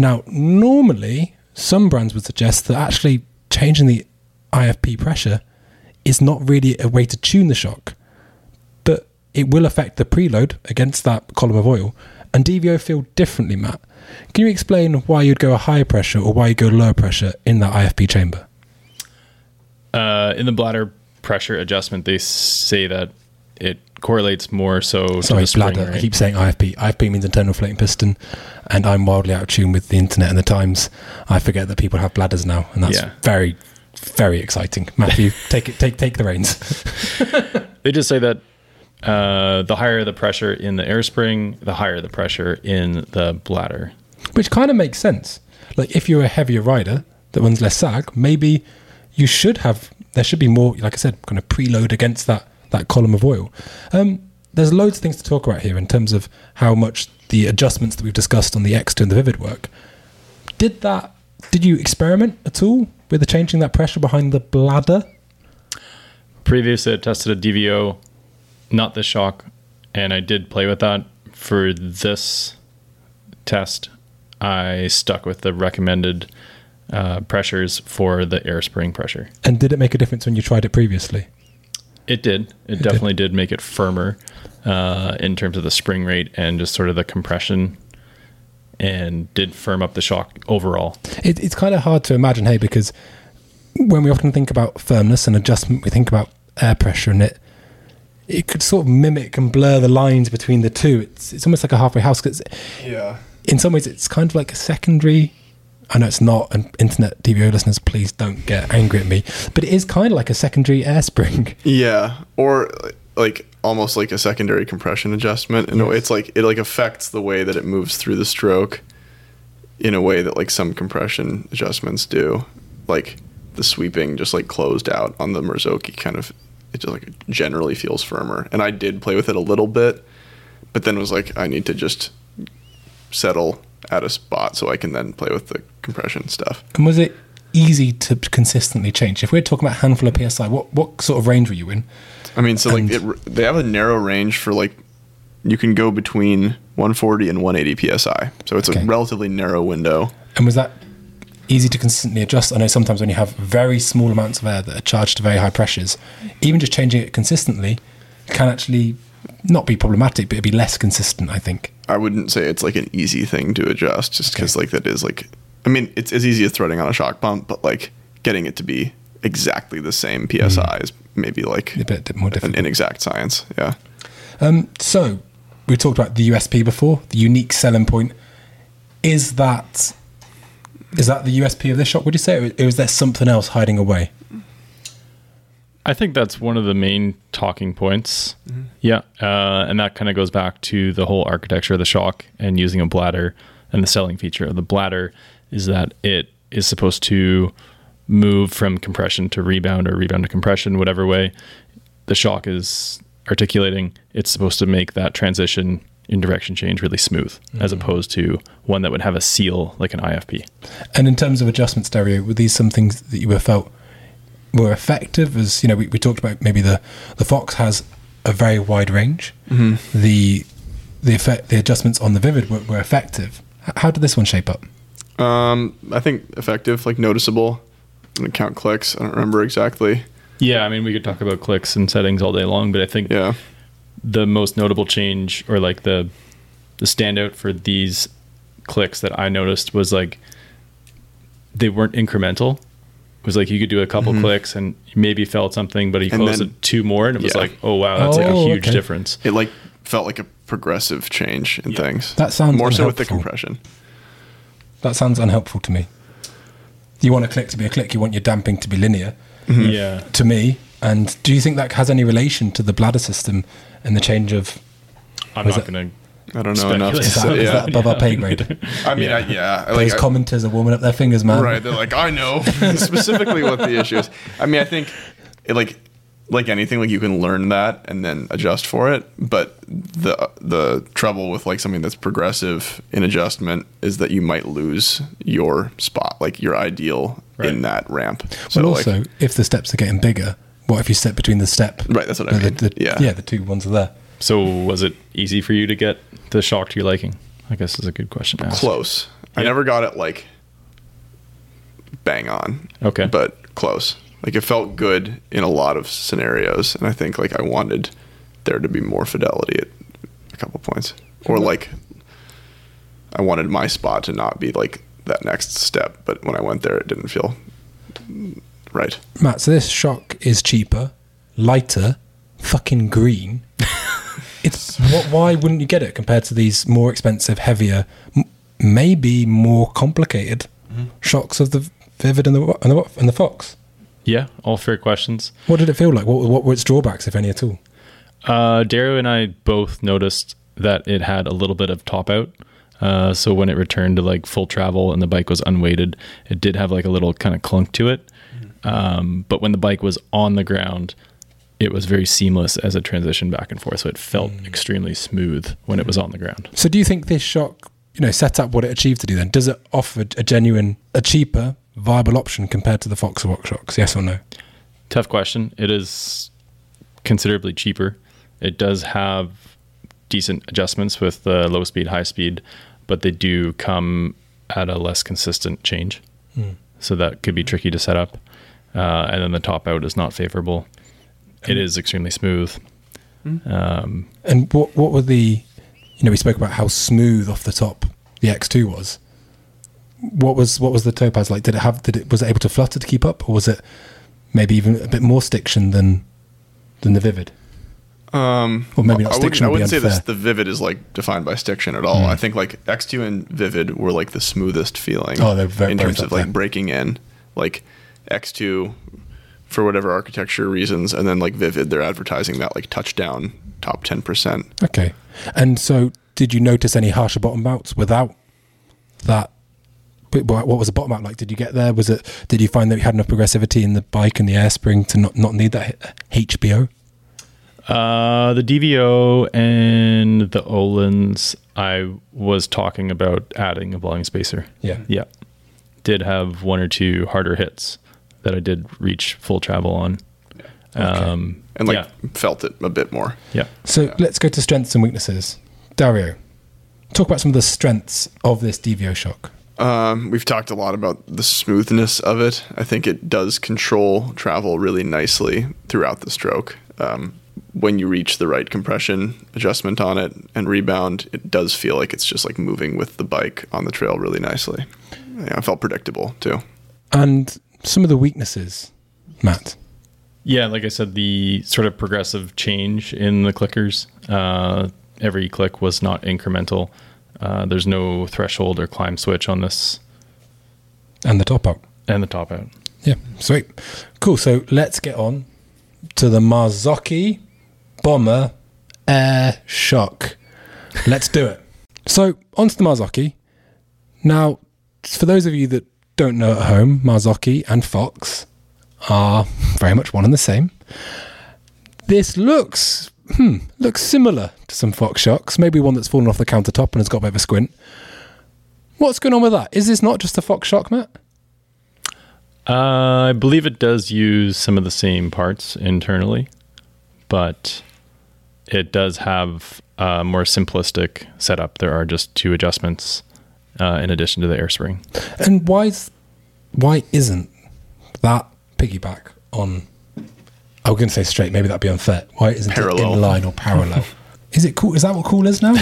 Now, normally, some brands would suggest that actually changing the IFP pressure is not really a way to tune the shock, but it will affect the preload against that column of oil, and DVO feel differently, Matt. Can you explain why you'd go a higher pressure or why you go lower pressure in that IFP chamber? In the bladder pressure adjustment, they say that it correlates more so to the spring bladder rate. I keep saying IFP. IFP means internal floating piston, and I'm wildly out of tune with the internet and the times. I forget that people have bladders now, and that's very, very exciting. Matthew, take the reins. They just say that the higher the pressure in the air spring, the higher the pressure in the bladder. Which kind of makes sense. Like if you're a heavier rider that runs less sag, maybe you should have, there should be more, like I said, kind of preload against that column of oil. There's loads of things to talk about here in terms of how much the adjustments that we've discussed on the X2 and the Vivid work. Did you experiment at all with changing that pressure behind the bladder? Previously, I tested a DVO, not the Shock, and I did play with that. For this test, I stuck with the recommended pressures for the air spring pressure. And did it make a difference when you tried it previously? It did. It definitely did make it firmer in terms of the spring rate and just sort of the compression, and did firm up the Shock overall. It's kind of hard to imagine, hey, because when we often think about firmness and adjustment, we think about air pressure, and it could sort of mimic and blur the lines between the two. It's almost like a halfway house. Yeah. In some ways, it's kind of like a secondary... I know it's not, and internet DVO listeners, please don't get angry at me, but it is kind of like a secondary air spring. Yeah, or like almost like a secondary compression adjustment. In a way, it's like it like affects the way that it moves through the stroke in a way that like some compression adjustments do, like the sweeping just like closed out on the Marzocchi kind of. It just like generally feels firmer, and I did play with it a little bit, but then was like I need to just settle at a spot so I can then play with the compression stuff. And was it easy to consistently change? If we're talking about a handful of PSI, what sort of range were you in? I mean, so and like they have a narrow range for like, you can go between 140 and 180 PSI. So it's a relatively narrow window. And was that easy to consistently adjust? I know sometimes when you have very small amounts of air that are charged to very high pressures, even just changing it consistently can actually not be problematic, but it'd be less consistent, I think. I wouldn't say it's like an easy thing to adjust, just because like that is like, I mean, it's as easy as threading on a shock pump, but like getting it to be exactly the same PSI is maybe like a bit more difficult. An inexact science. Yeah. So we talked about the USP before, the unique selling point. Is that the USP of this Shock, would you say, or is there something else hiding away? I think that's one of the main talking points. Mm-hmm. Yeah. And that kind of goes back to the whole architecture of the Shock and using a bladder, and the selling feature of the bladder is that it is supposed to move from compression to rebound, or rebound to compression, whatever way the Shock is articulating. It's supposed to make that transition in direction change really smooth, as opposed to one that would have a seal like an IFP. And in terms of adjustment stereo, were these some things that you felt were effective? As you know, we talked about maybe the Fox has a very wide range. Mm-hmm. The adjustments on the Vivid were effective. How did this one shape up? I think effective, like noticeable. I'm gonna count clicks. I don't remember exactly. Yeah, I mean, we could talk about clicks and settings all day long, but I think the most notable change, or like the standout for these clicks that I noticed, was like they weren't incremental. Was like you could do a couple clicks and maybe felt something, but he closed it two more, and it was like, oh wow, that's like a huge difference. It like felt like a progressive change in things. That sounds more unhelpful. So with the compression. That sounds unhelpful to me. You want a click to be a click. You want your damping to be linear. Mm-hmm. Yeah. To me, and do you think that has any relation to the bladder system and the change of? I'm not going to. I don't know enough. Is that above our pay grade? I mean, those commenters are warming up their fingers, man. Right, they're like, I know specifically what the issue is. I mean, I think it, like anything, like you can learn that and then adjust for it. But the trouble with like something that's progressive in adjustment is that you might lose your spot, like your ideal in that ramp. So well, also, if the steps are getting bigger, what if you step between the step? Right, that's what I mean. The two ones are there. So was it easy for you to get the Shock to your liking? I guess is a good question to ask. Close. I never got it like bang on. Okay. But close. Like it felt good in a lot of scenarios, and I think like I wanted there to be more fidelity at a couple points. Or like I wanted my spot to not be like that next step, but when I went there it didn't feel right. Matt, so this Shock is cheaper, lighter, fucking green. Why wouldn't you get it compared to these more expensive, heavier, maybe more complicated Shocks of the Vivid and the Fox? Yeah, all fair questions. What did it feel like? What were its drawbacks, if any at all? Dario and I both noticed that it had a little bit of top out. So when it returned to like full travel and the bike was unweighted, it did have like a little kind of clunk to it. But when the bike was on the ground, it was very seamless as a transition back and forth. So it felt extremely smooth when it was on the ground. So do you think this shock, you know, set up what it achieved to do then? Does it offer a genuine, a cheaper, viable option compared to the Fox or RockShox? Yes or no? Tough question. It is considerably cheaper. It does have decent adjustments with the low speed, high speed, but they do come at a less consistent change. So that could be tricky to set up. And then the top out is not favorable. It is extremely smooth. And what were the, you know, we spoke about how smooth off the top the X2 was. What was the Topaz like? Was it able to flutter to keep up, or was it maybe even a bit more stiction than the Vivid? Or maybe not stiction. I wouldn't say this, the Vivid is like defined by stiction at all. I think like X2 and Vivid were like the smoothest feeling. Oh, they're very in terms of like breaking in, like X2 for whatever architecture reasons, and then like Vivid, they're advertising that like touchdown top 10%. Okay. And so did you notice any harsher bottom outs without that? What was the bottom out like? Did you get there? Did you find that you had enough progressivity in the bike and the air spring to not need that HBO? The DVO and the Ohlins, I was talking about adding a volume spacer. Yeah. Did have one or two harder hits that I did reach full travel on. Okay. Felt it a bit more. So let's go to strengths and weaknesses. Dario, talk about some of the strengths of this DVO shock. We've talked a lot about the smoothness of it. I think it does control travel really nicely throughout the stroke. When you reach the right compression adjustment on it and rebound, it does feel like it's just like moving with the bike on the trail really nicely. Yeah, I felt predictable too. And some of the weaknesses, Matt. Yeah, like I said, the sort of progressive change in the clickers. Every click was not incremental. There's no threshold or climb switch on this. And the top out. Yeah, sweet. Cool, so let's get on to the Marzocchi Bomber Air Shock. Let's do it. So, onto the Marzocchi. Now, for those of you that don't know at home, Marzocchi and Fox are very much one and the same. This looks similar to some Fox shocks. Maybe one that's fallen off the countertop and has got a bit of a squint. What's going on with that? Is this not just a Fox shock, Matt? I believe it does use some of the same parts internally, but it does have a more simplistic setup. There are just two adjustments in addition to the air spring. And why isn't that piggyback on? I was going to say straight. Maybe that'd be unfair. Why isn't it in line or parallel? Is it cool? Is that what cool is now?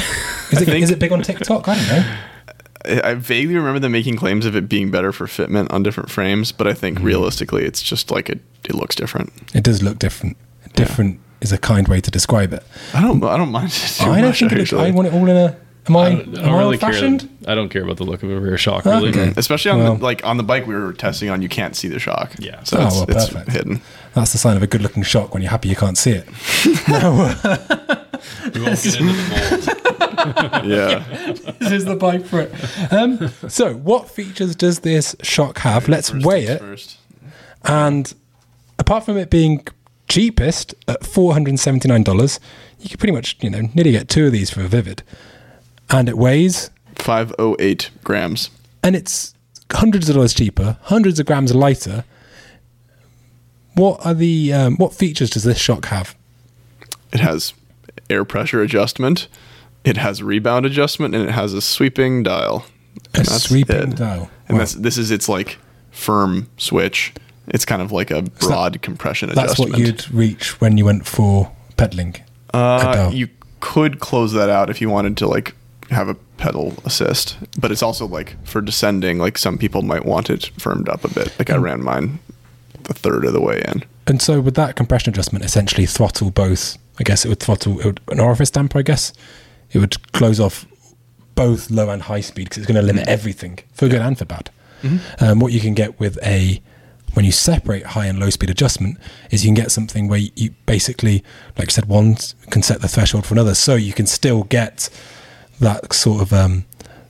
Is it big on TikTok? I don't know. I vaguely remember them making claims of it being better for fitment on different frames, but I think realistically it's just like it looks different. It does look different. Different is a kind way to describe it. I don't mind it too much. I want it all in a... Am I really old-fashioned? I don't care about the look of a rear shock, really. Okay. Especially on the bike we were testing on, you can't see the shock. Yeah. So it's hidden. That's the sign of a good-looking shock when you're happy you can't see it. We won't get into the mold. Yeah. This is the bike for it. So what features does this shock have? Let's weigh it first. And apart from it being cheapest at $479, you could pretty much, nearly get two of these for a Vivid. And it weighs 508 grams. And it's hundreds of dollars cheaper, hundreds of grams lighter. What are the what features does this shock have? It has air pressure adjustment, it has rebound adjustment, and it has a sweeping dial. And this is its like firm switch. It's kind of like a broad compression adjustment. That's what you'd reach when you went for pedaling. You could close that out if you wanted to like have a pedal assist, but it's also like for descending, like some people might want it firmed up a bit. Like I ran mine the third of the way in. And so with that compression adjustment, essentially throttle both, I guess it would throttle an orifice damper, I guess it would close off both low and high speed because it's going to limit everything for good and for bad. What you can get with when you separate high and low speed adjustment is you can get something where you basically, like I said, one can set the threshold for another. So you can still get that sort of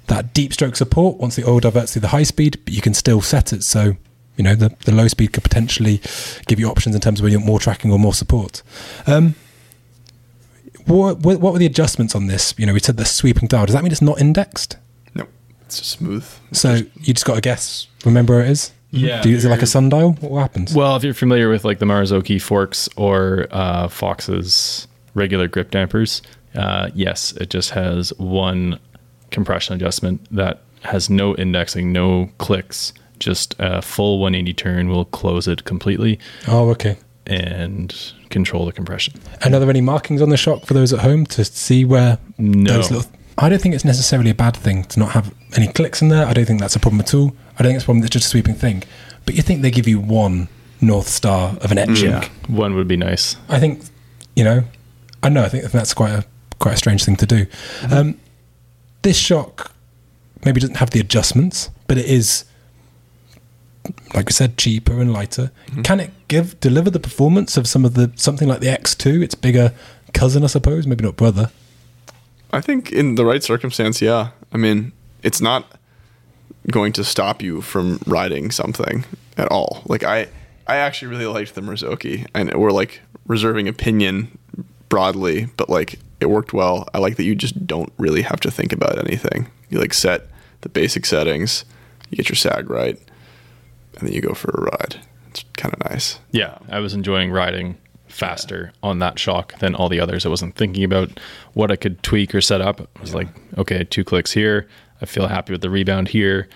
that deep stroke support once the oil diverts through the high speed, but you can still set it so you know, the low speed could potentially give you options in terms of whether you want more tracking or more support. What were the adjustments on this? You know, we said the sweeping dial. Does that mean it's not indexed? No, it's smooth. So you just got to guess, remember where it is? Yeah. Is it like a sundial? What happens? Well, if you're familiar with like the Marzocchi forks or Fox's regular grip dampers, yes, it just has one compression adjustment that has no indexing, no clicks, just a full 180 turn will close it completely. Oh, okay. And control the compression. And are there any markings on the shock for those at home to see where those little... I don't think it's necessarily a bad thing to not have any clicks in there. I don't think that's a problem at all. I don't think it's a problem. It's just a sweeping thing. But you think they give you one North Star of an etching. Yeah, one would be nice. I think, you know, I know. I think that's quite a strange thing to do. Mm-hmm. This shock maybe doesn't have the adjustments, but it is, like I said, cheaper and lighter. Mm-hmm. Can it deliver the performance of something like the X2, its bigger cousin, I suppose, maybe not brother? I think in the right circumstance, yeah. I mean, it's not going to stop you from riding something at all. Like I actually really liked the Marzocchi, and we're like reserving opinion broadly, but like it worked well. I like that you just don't really have to think about anything. You like set the basic settings, you get your sag right, and then you go for a ride. It's kind of nice. Yeah, I was enjoying riding faster on that shock than all the others. I wasn't thinking about what I could tweak or set up. I was like, okay, 2 clicks here. I feel happy with the rebound here.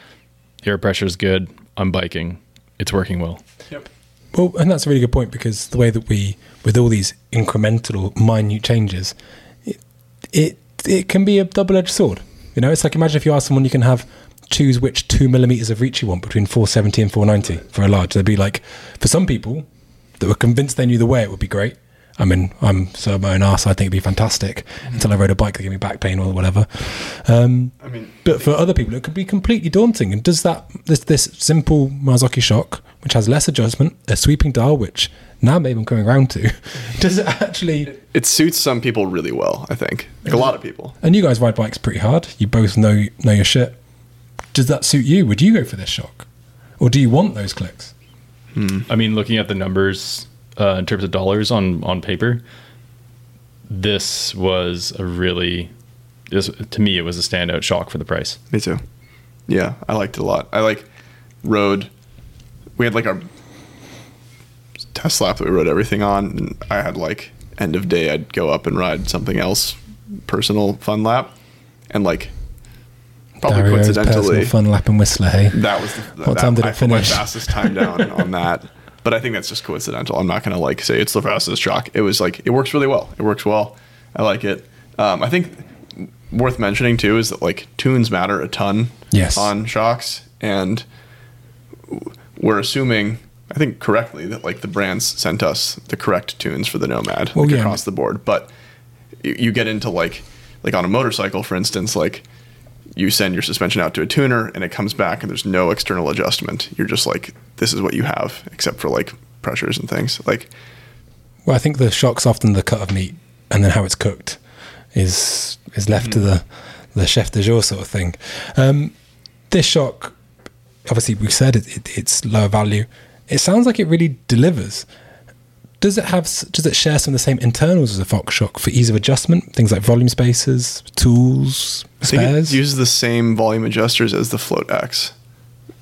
Air pressure is good. I'm biking. It's working well. Yep. Well, and that's a really good point, because the way that with all these incremental, minute changes, it can be a double-edged sword. You know, it's like, imagine if you ask someone, you can have choose which 2 millimeters of reach you want between 470 and 490 for a large. They'd be like, for some people that were convinced they knew the way, it would be great. I mean, I'm so my own arse, I think it'd be fantastic, until I rode a bike that gave me back pain or whatever. I mean, but for other people, it could be completely daunting. And does that, this simple Marzocchi shock, which has less adjustment, a sweeping dial, which now maybe I'm coming around to, does it actually... It suits some people really well, I think. Like a lot of people. And you guys ride bikes pretty hard. You both know your shit. Does that suit you? Would you go for this shock? Or do you want those clicks? I mean, looking at the numbers in terms of dollars on paper, this was to me, it was a standout shock for the price. Me too. Yeah, I liked it a lot. I rode. We had our test lap that we rode everything on, and I had end of day, I'd go up and ride something else, personal fun lap, and probably Dario's coincidentally fun lap and Whistler. Hey, that was time did it finish? My fastest time down on that, but I think that's just coincidental. I'm not gonna say it's the fastest shock. It was it works really well. It works well. I like it. I think worth mentioning too is that tunes matter a ton. Yes. On shocks, and we're assuming, I think correctly, that the brands sent us the correct tunes for the Nomad across the board. But you get into like on a motorcycle, for instance, you send your suspension out to a tuner and it comes back and there's no external adjustment. You're just this is what you have, except for pressures and things. Well, I think the shock's often the cut of meat, and then how it's cooked is left to the chef de jour sort of thing. This shock, obviously we said it's lower value. It sounds like it really delivers. Does it share some of the same internals as a Fox shock for ease of adjustment? Things like volume spacers, tools, spares? It uses the same volume adjusters as the Float X.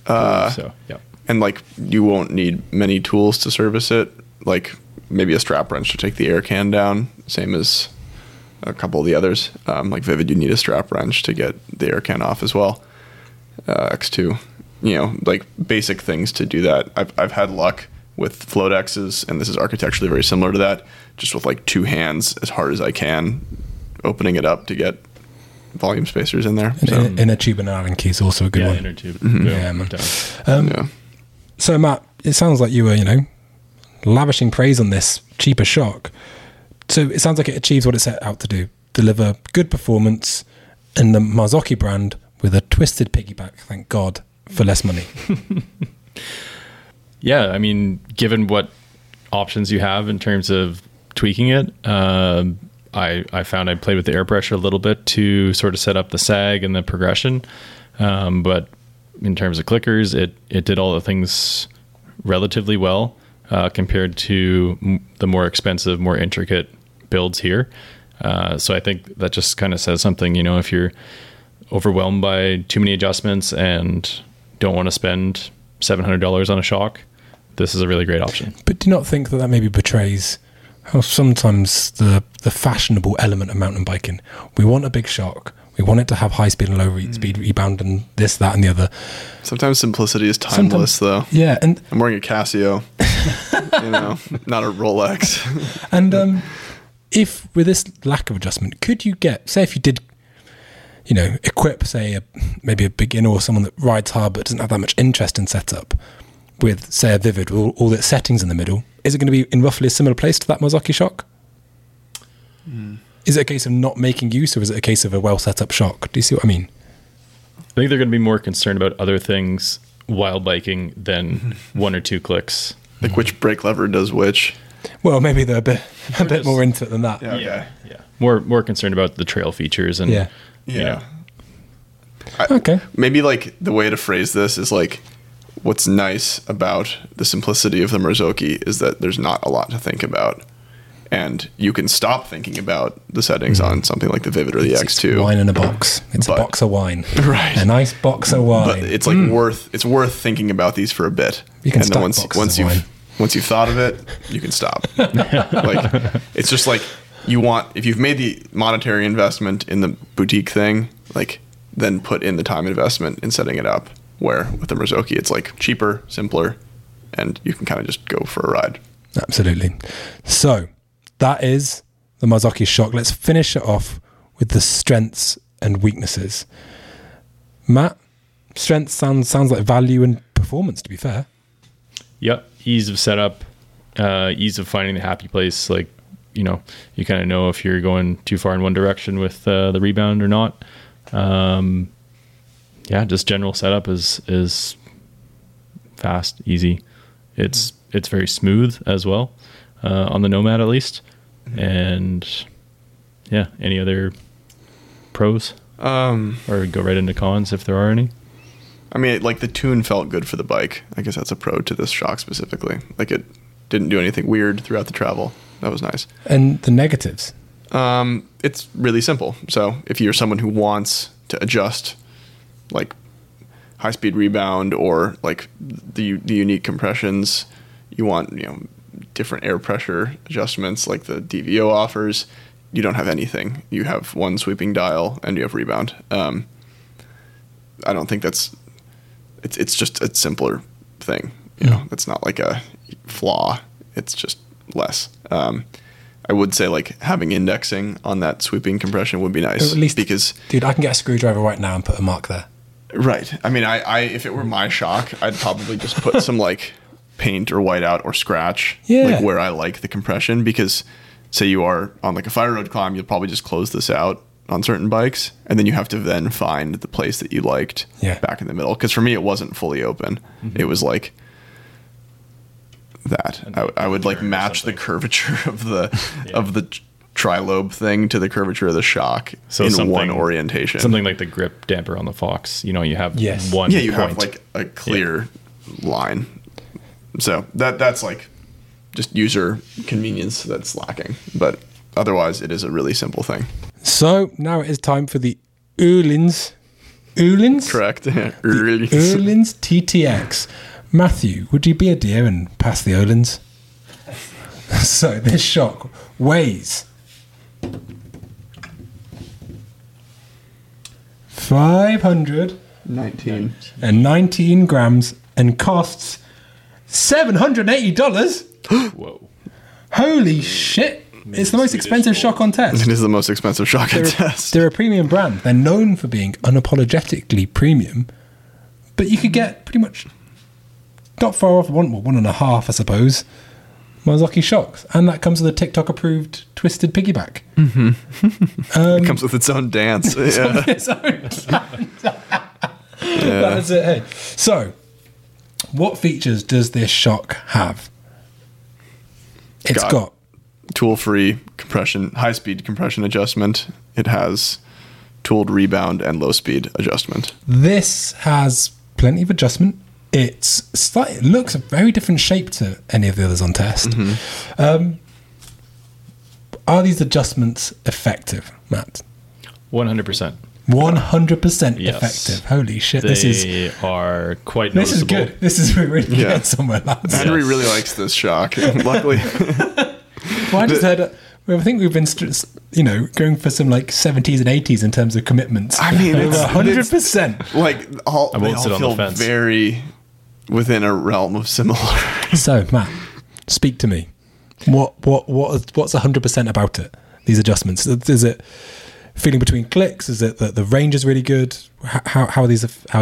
So, yeah. And you won't need many tools to service it. Maybe a strap wrench to take the air can down, same as a couple of the others. Vivid, you need a strap wrench to get the air can off as well. X2, basic things to do that. I've had luck with Float X's, and this is architecturally very similar to that, just with 2 hands as hard as I can, opening it up to get volume spacers in there. So. Inner tube and Allen key is also a good one. Inner tube. Mm-hmm. Yeah, So Matt, it sounds like you were, lavishing praise on this cheaper shock. So it sounds like it achieves what it set out to do, deliver good performance in the Marzocchi brand with a twisted piggyback, thank God, for less money. Yeah, I mean, given what options you have in terms of tweaking it, I found I played with the air pressure a little bit to sort of set up the sag and the progression. But in terms of clickers, it did all the things relatively well compared to the more expensive, more intricate builds here. So I think that just kind of says something, you know, if you're overwhelmed by too many adjustments and don't want to spend $700 on a shock, this is a really great option. But do not think that maybe betrays how sometimes the fashionable element of mountain biking. We want a big shock. We want it to have high speed and low speed rebound and this, that, and the other. Sometimes simplicity is timeless, though. Yeah. And I'm wearing a Casio, you know, not a Rolex. And if with this lack of adjustment, could you get, say if you did, you know, equip, say, maybe a beginner or someone that rides hard but doesn't have that much interest in setup with, say, a Vivid, with all its settings in the middle, is it going to be in roughly a similar place to that Marzocchi shock? Mm. Is it a case of not making use, or is it a case of a well-set-up shock? Do you see what I mean? I think they're going to be more concerned about other things while biking than one or two clicks. Like which brake lever does which? Well, maybe they're a bit more into it than that. Yeah, okay. Yeah. More concerned about the trail features and okay. Maybe like the way to phrase this is like, what's nice about the simplicity of the Marzocchi is that there's not a lot to think about. And you can stop thinking about the settings on something like the Vivid or the X2. It's wine in a box. A box of wine. Right. A nice box of wine. But it's like worth thinking about these for a bit. You can stop once you've thought of it, you can stop. Like it's just like you want, if you've made the monetary investment in the boutique thing, like then put in the time investment in setting it up. Where with the Marzocchi, it's like cheaper, simpler, and you can kind of just go for a ride. Absolutely. So that is the Marzocchi shock. Let's finish it off with the strengths and weaknesses. Matt, strength sounds like value and performance, to be fair. Yep. Ease of setup, ease of finding the happy place. Like, you know, you kind of know if you're going too far in one direction with the rebound or not. Yeah, just general setup is fast, easy. It's very smooth as well. On the Nomad, at least. And yeah, any other pros? Or go right into cons if there are any? I mean, like the tune felt good for the bike. I guess that's a pro to this shock specifically. Like it didn't do anything weird throughout the travel. That was nice. And the negatives? It's really simple. So if you're someone who wants to adjust like high speed rebound or like the unique compressions, you want, you know, different air pressure adjustments like the DVO offers, you don't have anything. You have one sweeping dial and you have rebound. I don't think that's, it's just a simpler thing. You know, it's not like a flaw. It's just less. I would say like having indexing on that sweeping compression would be nice. Or at least, because dude, I can get a screwdriver right now and put a mark there. Right. I mean, I if it were my shock, I'd probably just put some like paint or whiteout or scratch, like where I like the compression, because say you are on like a fire road climb, you'll probably just close this out on certain bikes, and then you have to then find the place that you liked back in the middle. Because for me, it wasn't fully open. It was like that. I would like match the curvature of the of the trilobe thing to the curvature of the shock, so in one orientation. Something like the grip damper on the Fox. You know, you have one. Yeah, you point. Have like a clear line. So that's like just user convenience that's lacking. But otherwise, it is a really simple thing. So now it is time for the Ohlins. Ohlins? Correct. Ohlins. Ohlins TTX. Matthew, would you be a dear and pass the Ohlins? So this shock weighs 519 grams and costs $780. Whoa. Holy shit. It's the most expensive shock on test. It is the most expensive shock on test. They're a premium brand. They're known for being unapologetically premium, but you could get pretty much not far off one and a half, I suppose, Marzocchi shocks. And that comes with a TikTok approved twisted piggyback. Mm-hmm. It comes with its own dance. That is it. Hey. So, what features does this shock have? It's got tool-free compression, high-speed compression adjustment. It has tooled rebound and low-speed adjustment. This has plenty of adjustment. It looks a very different shape to any of the others on test. Mm-hmm. Are these adjustments effective, Matt? 100%. 100% effective. Holy shit! They are quite noticeable. This is good. This is where we're really getting somewhere. Henry really likes this shock. Luckily, well, I just heard. I think we've been, going for some like 70s and 80s in terms of commitments. I mean, it's 100%. It's, like they all feel very within a realm of similar. So, Matt, speak to me. What's 100% about it? These adjustments. Is it feeling between clicks? Is it that the range is really good? How are they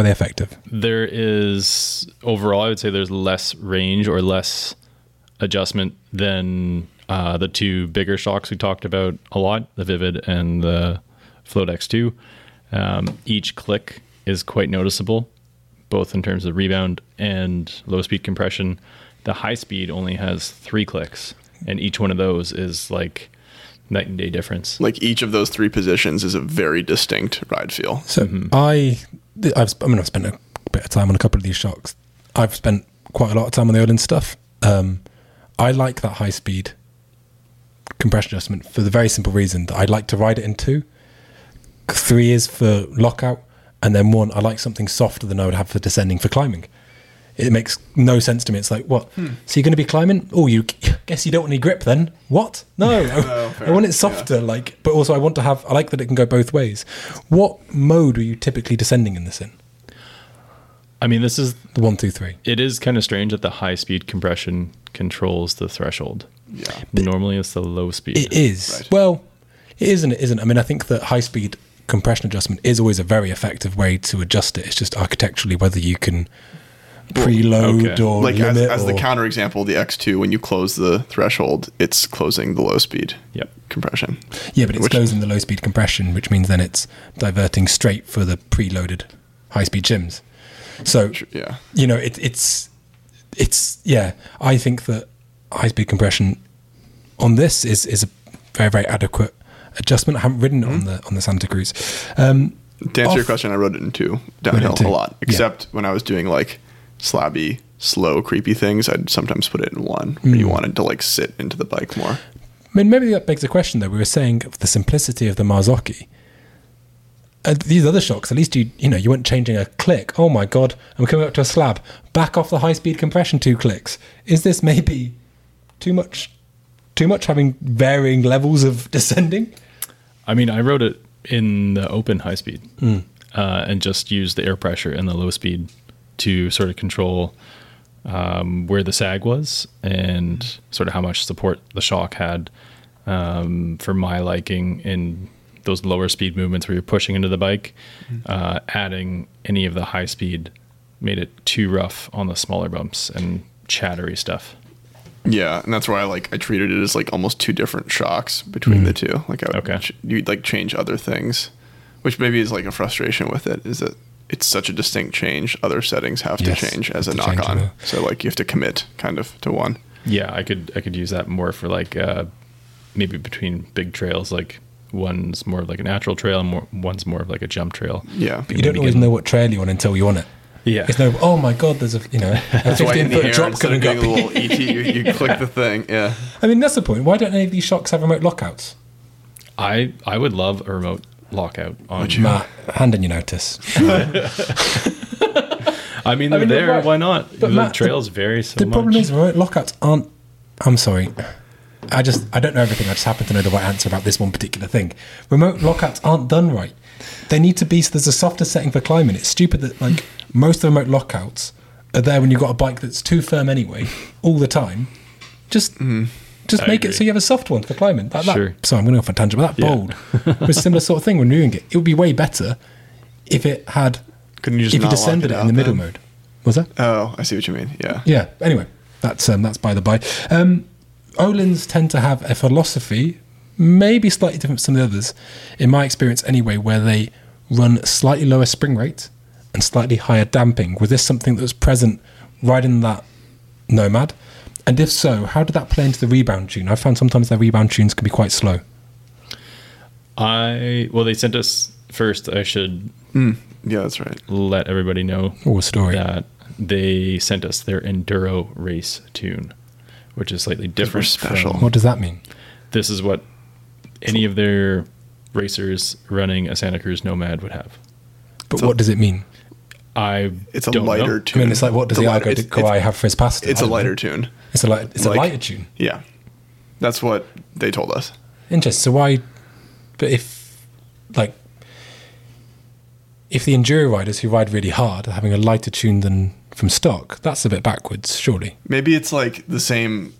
effective? There is overall, I would say there's less range or less adjustment than the two bigger shocks we talked about a lot, the Vivid and the Float X2. Each click is quite noticeable, both in terms of rebound and low speed compression. The high speed only has 3 clicks, and each one of those is like night and day difference. Like each of those 3 positions is a very distinct ride feel. So I've spent a bit of time on a couple of these shocks. I've spent quite a lot of time on the Ohlins stuff. I like that high speed compression adjustment for the very simple reason that I like to ride it in 2. 3 is for lockout, and then 1, I like something softer than I would have for descending for climbing. It makes no sense to me. It's like, what? So you're going to be climbing? Oh, you guess you don't want any grip then? What? No. I want it softer, but also I want to have, I like that it can go both ways. What mode are you typically descending in this in? I mean, this is the 1, 2, 3. It is kind of strange that the high speed compression controls the threshold. Yeah. But normally it's the low speed. It is. Right. Well, it is and it isn't. I mean, I think that high speed compression adjustment is always a very effective way to adjust it. It's just architecturally whether you can preload or like limit as the counterexample, the X2, when you close the threshold, it's closing the low speed compression. Yeah, but it's closing the low speed compression, which means then it's diverting straight for the preloaded high speed shims. So I think that high speed compression on this is a very, very adequate adjustment. I haven't ridden it on the Santa Cruz. To answer your question, I rode it in 2 downhill a lot, except when I was doing like slabby, slow, creepy things, I'd sometimes put it in 1. You wanted to like sit into the bike more. I mean, maybe that begs the question though. We were saying the simplicity of the Marzocchi. These other shocks, at least you weren't changing a click. Oh my god, I'm coming up to a slab. Back off the high speed compression 2 clicks. Is this maybe too much having varying levels of descending? I mean, I rode it in the open high speed and just used the air pressure and the low speed to sort of control where the sag was and sort of how much support the shock had for my liking in those lower speed movements where you're pushing into the bike. Adding any of the high speed made it too rough on the smaller bumps and chattery stuff. Yeah, and that's why I treated it as like almost 2 different shocks between the 2. Like I would you'd like change other things, which maybe is like a frustration with it, is that it's such a distinct change. Other settings have to change as a knock on. So like you have to commit kind of to 1. Yeah, I could use that more for like maybe between big trails, like one's more of like a natural trail and one's more of like a jump trail. Yeah. But you don't always know what trail you're on until you're on it. Yeah. It's oh my God, there's a 15-foot drop coming up. You click the thing. Yeah. I mean, that's the point. Why don't any of these shocks have remote lockouts? I would love a remote lockout on you. Matt, hand in your notice. I mean, they're there. Right. Why not? But the trails vary so much. The problem is remote lockouts aren't. I'm sorry. I don't know everything. I just happen to know the right answer about this one particular thing. Remote lockouts aren't done right. They need to be. So there's a softer setting for climbing. It's stupid that like most of the remote lockouts are there when you've got a bike that's too firm anyway all the time. Just make it so you have a soft one for climbing. Sorry, I'm going to go off a tangent, but that bold was a similar sort of thing when doing it. It would be way better if it had. Couldn't you just if you descended it in the middle mode? Was that? Oh, I see what you mean. Yeah. Yeah. Anyway, that's by the by. Ohlins tend to have a philosophy, maybe slightly different from some of the others, in my experience anyway, where they run slightly lower spring rate and slightly higher damping. Was this something that was present riding that Nomad? And if so, how did that play into the rebound tune? I found sometimes their rebound tunes can be quite slow. They sent us first. I should let everybody know. Story. That they sent us their enduro race tune, which is slightly different. Special. What does that mean? This is what any of their racers running a Santa Cruz Nomad would have. But what does it mean? It's a lighter tune. I mean, it's like, what does the Iago have for his pasta? It's a lighter tune. It's a lighter tune. Yeah. That's what they told us. Interesting. So why, but if the enduro riders who ride really hard are having a lighter tune than from stock, that's a bit backwards, surely. Maybe it's like the same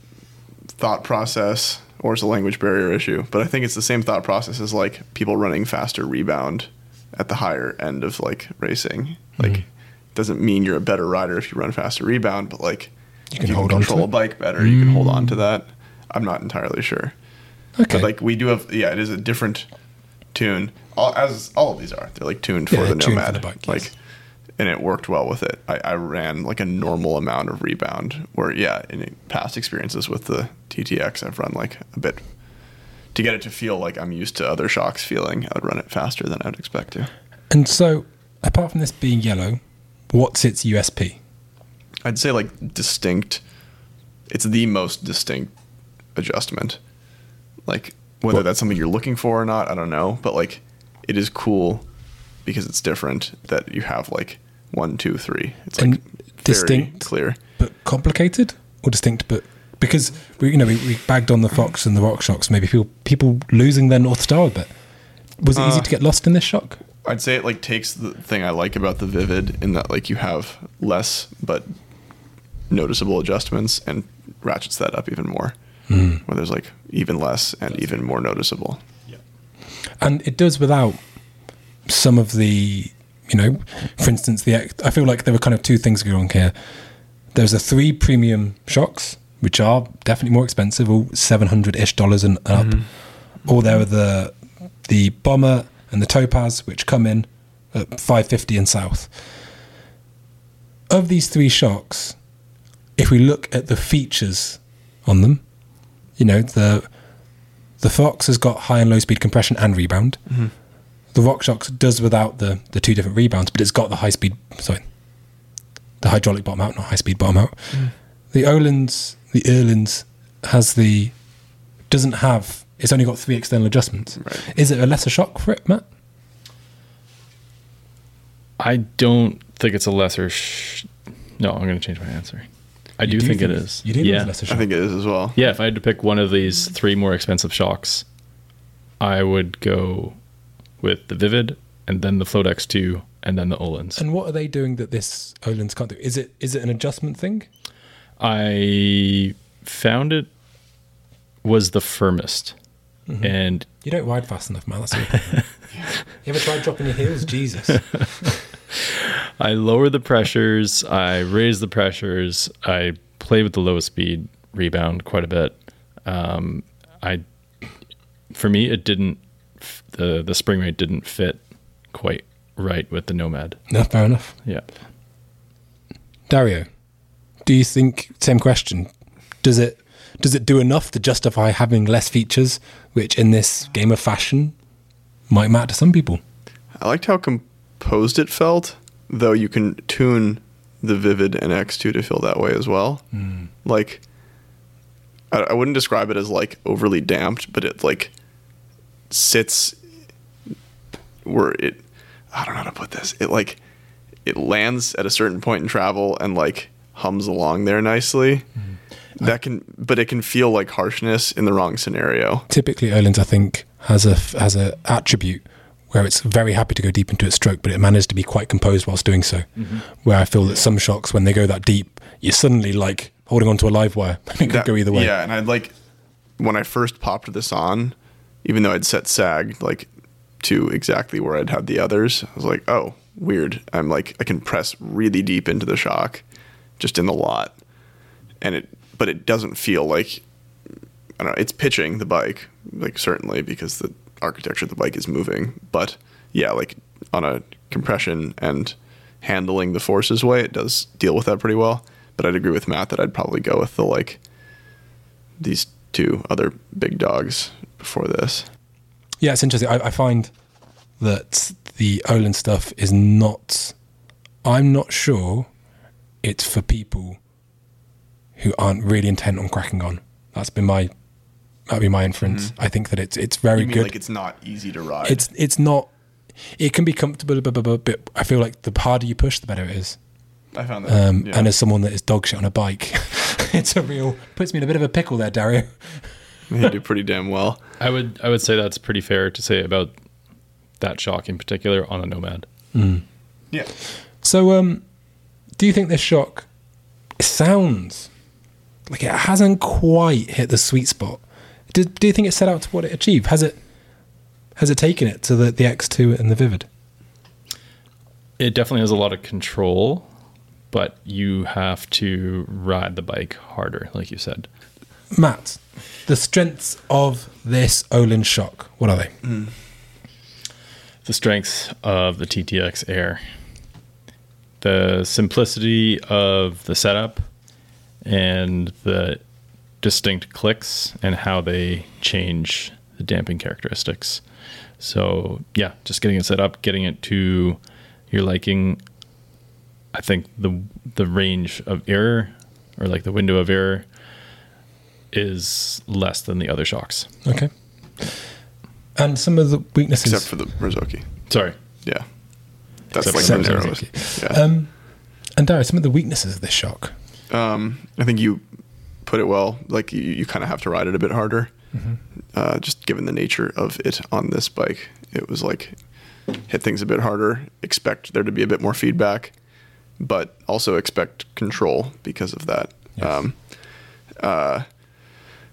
thought process, or it's a language barrier issue, but I think it's the same thought process as like people running faster rebound at the higher end of like racing. Like, it doesn't mean you're a better rider if you run faster rebound, but like you can hold on to a bike better, you can hold on to that. I'm not entirely sure. Okay. But like we do have, it is a different tune. All of these are, they're like tuned for the Nomad. For the bike, yes. And it worked well with it. I ran like a normal amount of rebound where, in past experiences with the TTX, I've run like a bit to get it to feel like I'm used to other shocks feeling. I would run it faster than I'd expect to. And so apart from this being yellow, what's its USP? I'd say like distinct. It's the most distinct adjustment. Like whether that's something you're looking for or not, I don't know. But like it is cool because it's different that you have like 1, 2, 3. It's like distinct, clear, but complicated, or distinct, but because we bagged on the Fox and the RockShox, maybe people losing their North Star a bit. Was it easy to get lost in this shock? I'd say it like takes the thing I like about the Vivid in that like you have less but noticeable adjustments and ratchets that up even more, where there's like even less and even more noticeable. Yeah. And it does without some of the, for instance, I feel like there were kind of two things going on here. There's the 3 premium shocks, which are definitely more expensive, all $700-ish and up. Mm-hmm. Or there are the Bomber and the Topaz, which come in at $550 and south. Of these 3 shocks, if we look at the features on them, the Fox has got high and low speed compression and rebound. Mm-hmm. The RockShox does without the 2 different rebounds, but it's got the hydraulic bottom out, not high speed bottom out. Mm. The Ohlins it's only got 3 external adjustments. Right. Is it a lesser shock for it, Matt? I don't think it's a lesser No, I'm going to change my answer. I do think it is. You do think it's a lesser shock? I think it is as well. Yeah, if I had to pick one of these 3 more expensive shocks, I would go with the Vivid, and then the Float X2, and then the Ohlins. And what are they doing that this Ohlins can't do? Is it an adjustment thing? I found it was the firmest. Mm-hmm. And you don't ride fast enough, man. That's You ever tried dropping your heels? Jesus. I lower the pressures. I raise the pressures. I play with the lowest speed rebound quite a bit. For me, it didn't. The spring rate didn't fit quite right with the Nomad. No, fair enough. Yeah. Dario, do you think, same question, does it do enough to justify having less features, which in this game of fashion might matter to some people? I liked how composed it felt, though you can tune the Vivid and X2 to feel that way as well. Mm. Like, I wouldn't describe it as like overly damped, but it like sits where it, I don't know how to put this, it lands at a certain point in travel and like hums along there nicely. Mm-hmm. But it can feel like harshness in the wrong scenario. Typically Ohlins, I think, has a attribute where it's very happy to go deep into its stroke, but it managed to be quite composed whilst doing so. Mm-hmm. Where I feel that some shocks, when they go that deep, you're suddenly like holding onto a live wire. It could go either way. Yeah, and I'd like, when I first popped this on, even though I'd set sag like to exactly where I'd had the others, I was like, oh, weird. I'm like, I can press really deep into the shock, just in the lot. But it doesn't feel like, I don't know, it's pitching the bike, like certainly because the architecture of the bike is moving. But yeah, like on a compression and handling the forces way, it does deal with that pretty well. But I'd agree with Matt that I'd probably go with the like these 2 other big dogs before this. Yeah, it's interesting. I find that the Ohlins stuff is not, I'm not sure it's for people who aren't really intent on cracking on. That'd be my inference. Mm-hmm. I think that it's very good. Like, it's not easy to ride. It's not. It can be comfortable, but I feel like the harder you push, the better it is. I found that. Yeah. And as someone that is dog shit on a bike, puts me in a bit of a pickle there, Dario. You do pretty damn well. I would say that's pretty fair to say about that shock in particular on a Nomad. Mm. Yeah. So, do you think this shock sounds like it hasn't quite hit the sweet spot? Do you think it's set out to what it achieved? Has it taken it to the X2 and the Vivid? It definitely has a lot of control, but you have to ride the bike harder, like you said. Matt, the strengths of this Ohlins shock, what are they? Mm. The strengths of the TTX Air. The simplicity of the setup and the distinct clicks and how they change the damping characteristics. So yeah, just getting it set up, getting it to your liking. I think the range of error, or like the window of error, is less than the other shocks. Okay. And some of the weaknesses, except for the Marzocchi. Sorry. Yeah. That's except like the narrowest. Yeah. And Dario, some of the weaknesses of this shock. I think you put it well. Like you kind of have to ride it a bit harder. Mm-hmm. Just given the nature of it on this bike, it was like hit things a bit harder, expect there to be a bit more feedback, but also expect control because of that. Yes.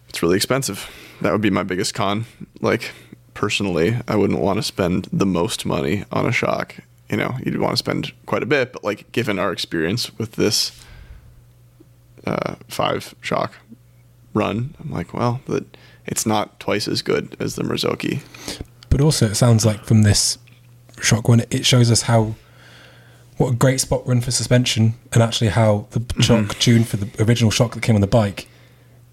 It's really expensive. That would be my biggest con. Like, personally, I wouldn't want to spend the most money on a shock. You know, you'd want to spend quite a bit, but like, given our experience with this 5 shock run, I'm like, well, that it's not twice as good as the Marzocchi. But also, it sounds like from this shock one, it shows us what a great spot we're in for suspension, and actually how the shock tuned for the original shock that came on the bike,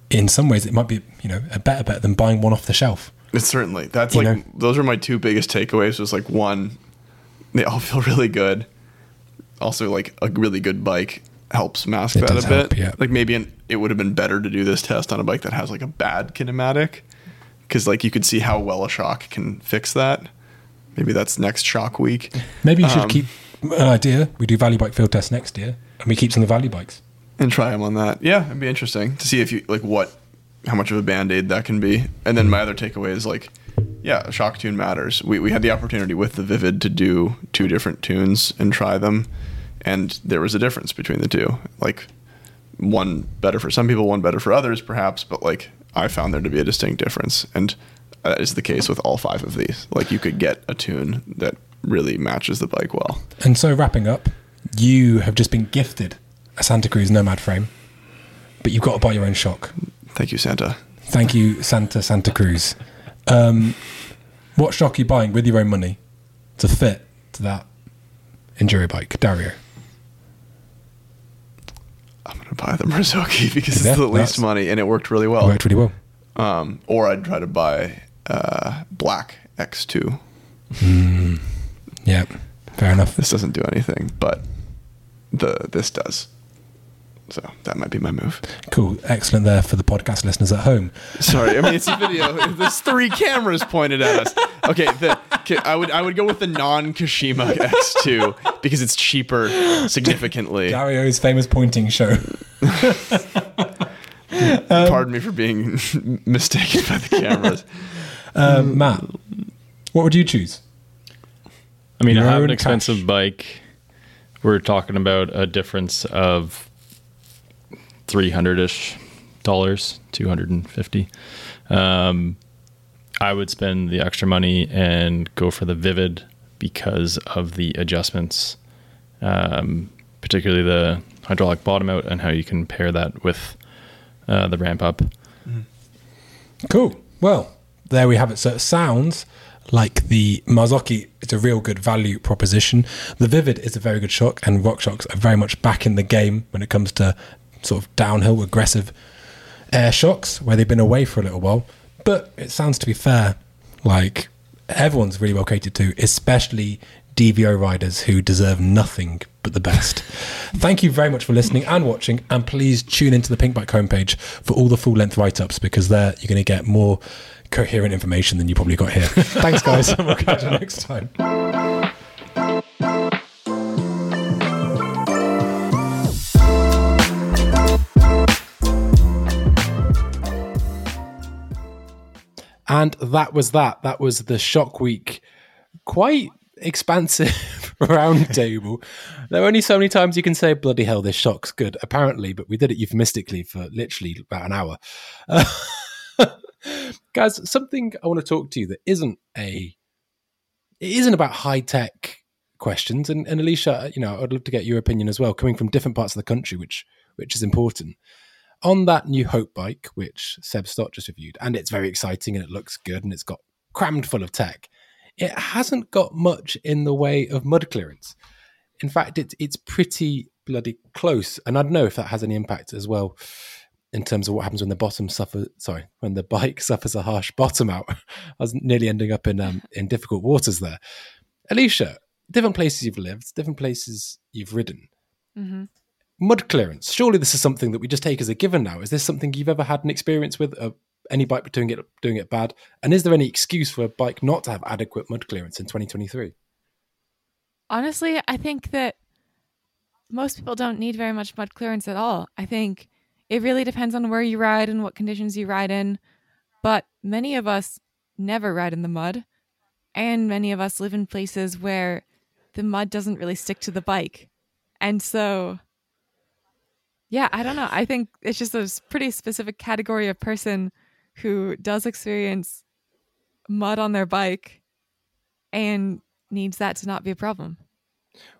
in some ways, it might be, you know, a better bet than buying one off the shelf. It's certainly, that's you like know? Those are my 2 biggest takeaways. Was like, one, they all feel really good. Also, like, a really good bike helps mask it that a bit. Help, yeah. Like, maybe it would have been better to do this test on a bike that has like a bad kinematic, because like, you could see how well a shock can fix that. Maybe that's next shock week. Maybe you should keep an idea. We do value bike field tests next year, and we keep some of the value bikes and try them on that. Yeah, it'd be interesting to see if you like how much of a band-aid that can be. And then my other takeaway is like, yeah, shock tune matters. We had the opportunity with the Vivid to do 2 different tunes and try them. And there was a difference between the 2, like one better for some people, one better for others perhaps, but like, I found there to be a distinct difference. And that is the case with all 5 of these. Like, you could get a tune that really matches the bike well. And so, wrapping up, you have just been gifted a Santa Cruz Nomad frame, but you've got to buy your own shock. Thank you, Santa. Thank you, Santa Cruz. What shock are you buying with your own money to fit to that enduro bike, Dario? I'm going to buy the Marzocchi because it's the least money, and it worked really well. Or I'd try to buy black X2. Yeah, fair enough. This doesn't do anything, but this does. So that might be my move. Cool. Excellent there for the podcast listeners at home. Sorry. I mean, it's a video. There's 3 cameras pointed at us. Okay. I would go with the non-Kashima X2 because it's cheaper significantly. Dario's famous pointing show. Pardon me for being mistaken by the cameras. Matt, what would you choose? I mean, I have an expensive bike. We're talking about a difference of $300-ish, $250. I would spend the extra money and go for the Vivid because of the adjustments, particularly the hydraulic bottom out and how you can pair that with the ramp up. Cool. Well, there we have it. So it sounds like the Marzocchi is a real good value proposition. The Vivid is a very good shock, and RockShox are very much back in the game when it comes to sort of downhill aggressive air shocks, where they've been away for a little while. But it sounds, to be fair, like everyone's really well catered to, especially DVO riders who deserve nothing but the best. Thank you very much for listening and watching, and please tune into the Pink Bike homepage for all the full length write-ups, because there you're going to get more coherent information than you probably got here. Thanks, guys. We'll catch you next time. And that was that. That was the Shockweek quite expansive roundtable. There are only so many times you can say, bloody hell, this shock's good, apparently, but we did it euphemistically for literally about an hour. Guys, something I want to talk to you that isn't about high-tech questions. And Alicia, you know, I'd love to get your opinion as well, coming from different parts of the country, which is important. On that new Hope bike, which Seb Stott just reviewed, and it's very exciting and it looks good and it's got crammed full of tech, it hasn't got much in the way of mud clearance. In fact, it's pretty bloody close. And I don't know if that has any impact as well in terms of what happens when the bottom suffers. Sorry, when the bike suffers a harsh bottom out. I was nearly ending up in difficult waters there. Alicia, different places you've lived, different places you've ridden. Mm-hmm. Mud clearance. Surely this is something that we just take as a given now. Is this something you've ever had an experience with? Any bike doing it bad? And is there any excuse for a bike not to have adequate mud clearance in 2023? Honestly, I think that most people don't need very much mud clearance at all. I think it really depends on where you ride and what conditions you ride in. But many of us never ride in the mud. And many of us live in places where the mud doesn't really stick to the bike. And so... yeah, I don't know. I think it's just a pretty specific category of person who does experience mud on their bike and needs that to not be a problem.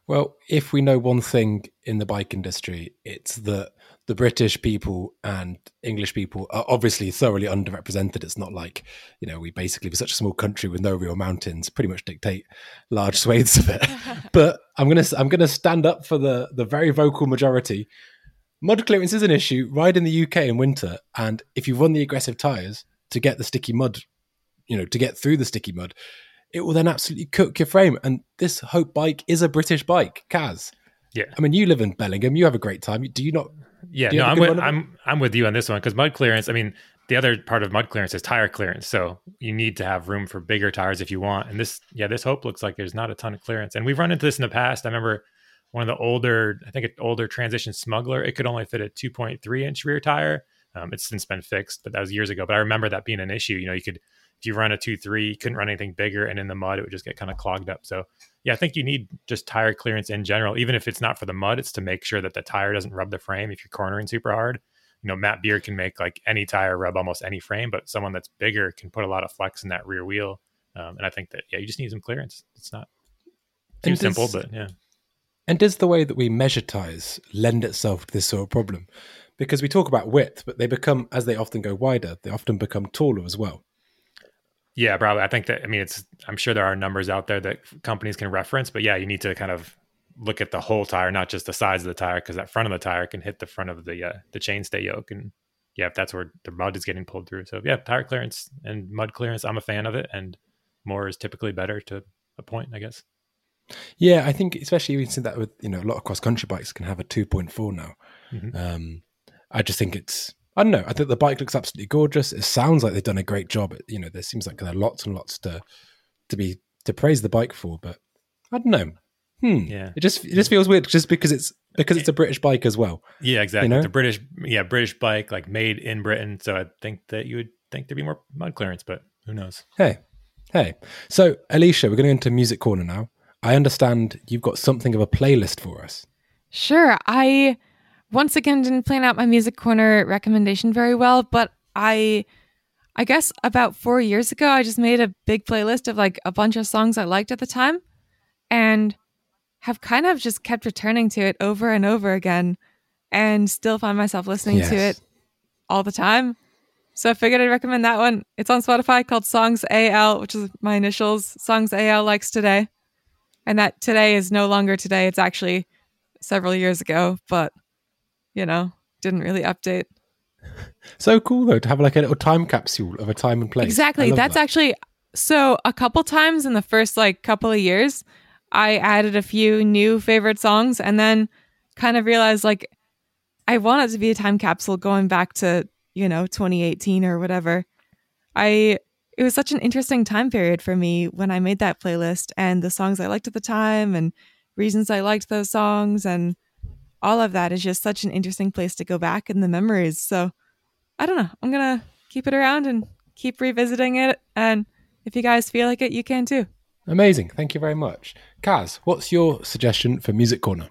Well, if we know one thing in the bike industry, it's that the British people and English people are obviously thoroughly underrepresented. It's not like, you know, we basically, for such a small country with no real mountains, pretty much dictate large swathes of it. But I'm gonna stand up for the very vocal majority. Mud clearance is an issue. Ride in the UK in winter, and if you run the aggressive tyres to get the sticky mud, you know, to get through the sticky mud, it will then absolutely cook your frame. And this Hope bike is a British bike, Kaz. Yeah. I mean, you live in Bellingham. You have a great time. Do you not? Yeah, you no, I'm with you on this one, because mud clearance, I mean, the other part of mud clearance is tyre clearance. So you need to have room for bigger tyres if you want. And this Hope looks like there's not a ton of clearance. And we've run into this in the past. I remember... one of the older, I think an older Transition Smuggler, it could only fit a 2.3 inch rear tire. It's since been fixed, but that was years ago. But I remember that being an issue. You know, you could, if you run a 2.3, you couldn't run anything bigger, and in the mud, it would just get kind of clogged up. So yeah, I think you need just tire clearance in general, even if it's not for the mud, it's to make sure that the tire doesn't rub the frame if you're cornering super hard. You know, Matt Beer can make like any tire rub almost any frame, but someone that's bigger can put a lot of flex in that rear wheel. And I think that, yeah, you just need some clearance. It's not too simple, but yeah. And does the way that we measure tyres lend itself to this sort of problem? Because we talk about width, but they become, as they often go wider, they often become taller as well. Yeah, probably. I think that, I mean, I'm sure there are numbers out there that companies can reference, but yeah, you need to kind of look at the whole tyre, not just the size of the tyre, because that front of the tyre can hit the front of the chainstay yoke. And yeah, if that's where the mud is getting pulled through. So yeah, tyre clearance and mud clearance, I'm a fan of it. And more is typically better to a point, I guess. Yeah, I think especially we see that with, you know, a lot of cross-country bikes can have a 2.4 now. Mm-hmm. I just think it's, I don't know, I think the bike looks absolutely gorgeous. It sounds like they've done a great job. You know, there seems like there are lots and lots to praise the bike for, but I don't know. Yeah. It just feels weird just because it's a British bike as well. Yeah, exactly. You know? It's a British bike, like made in Britain. So I think that you would think there'd be more mud clearance, but who knows? Hey. So Alicia, we're going into Music Corner now. I understand you've got something of a playlist for us. Sure. I, once again, didn't plan out my Music Corner recommendation very well, but I guess about 4 years ago, I just made a big playlist of like a bunch of songs I liked at the time and have kind of just kept returning to it over and over again and still find myself listening to it all the time. So I figured I'd recommend that one. It's on Spotify called Songs AL, which is my initials. Songs AL Likes Today. And that today is no longer today. It's actually several years ago, but, you know, didn't really update. So cool, though, to have like a little time capsule of a time and place. Exactly. That's actually... So a couple times in the first like couple of years, I added a few new favorite songs and then kind of realized, like, I want it to be a time capsule going back to, you know, 2018 or whatever. It was such an interesting time period for me when I made that playlist, and the songs I liked at the time and reasons I liked those songs and all of that is just such an interesting place to go back in the memories. So I don't know. I'm going to keep it around and keep revisiting it. And if you guys feel like it, you can too. Amazing. Thank you very much. Kaz, what's your suggestion for Music Corner?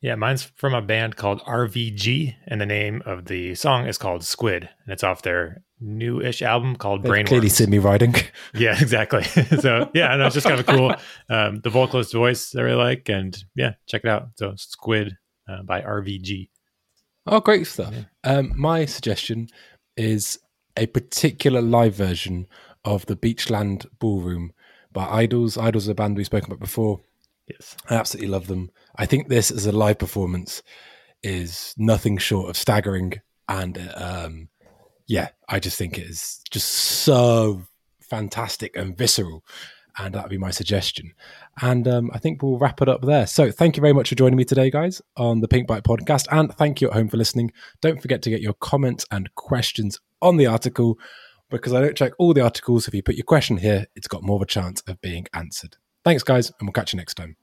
Yeah, mine's from a band called RVG, and the name of the song is called Squid, and it's off their new-ish album called Brainworms. Clearly Sydney riding. Yeah, exactly. So, yeah, no, it's just kind of cool. The vocalist voice I really like, and yeah, check it out. So, Squid by RVG. Oh, great stuff. Yeah. My suggestion is a particular live version of the Beachland Ballroom by Idols. Idols are a band we've spoken about before. Yes. I absolutely love them. I think this as a live performance is nothing short of staggering. And yeah, I just think it is just so fantastic and visceral. And that would be my suggestion. And I think we'll wrap it up there. So thank you very much for joining me today, guys, on the Pink Bike Podcast. And thank you at home for listening. Don't forget to get your comments and questions on the article, because I don't check all the articles. If you put your question here, it's got more of a chance of being answered. Thanks, guys, and we'll catch you next time.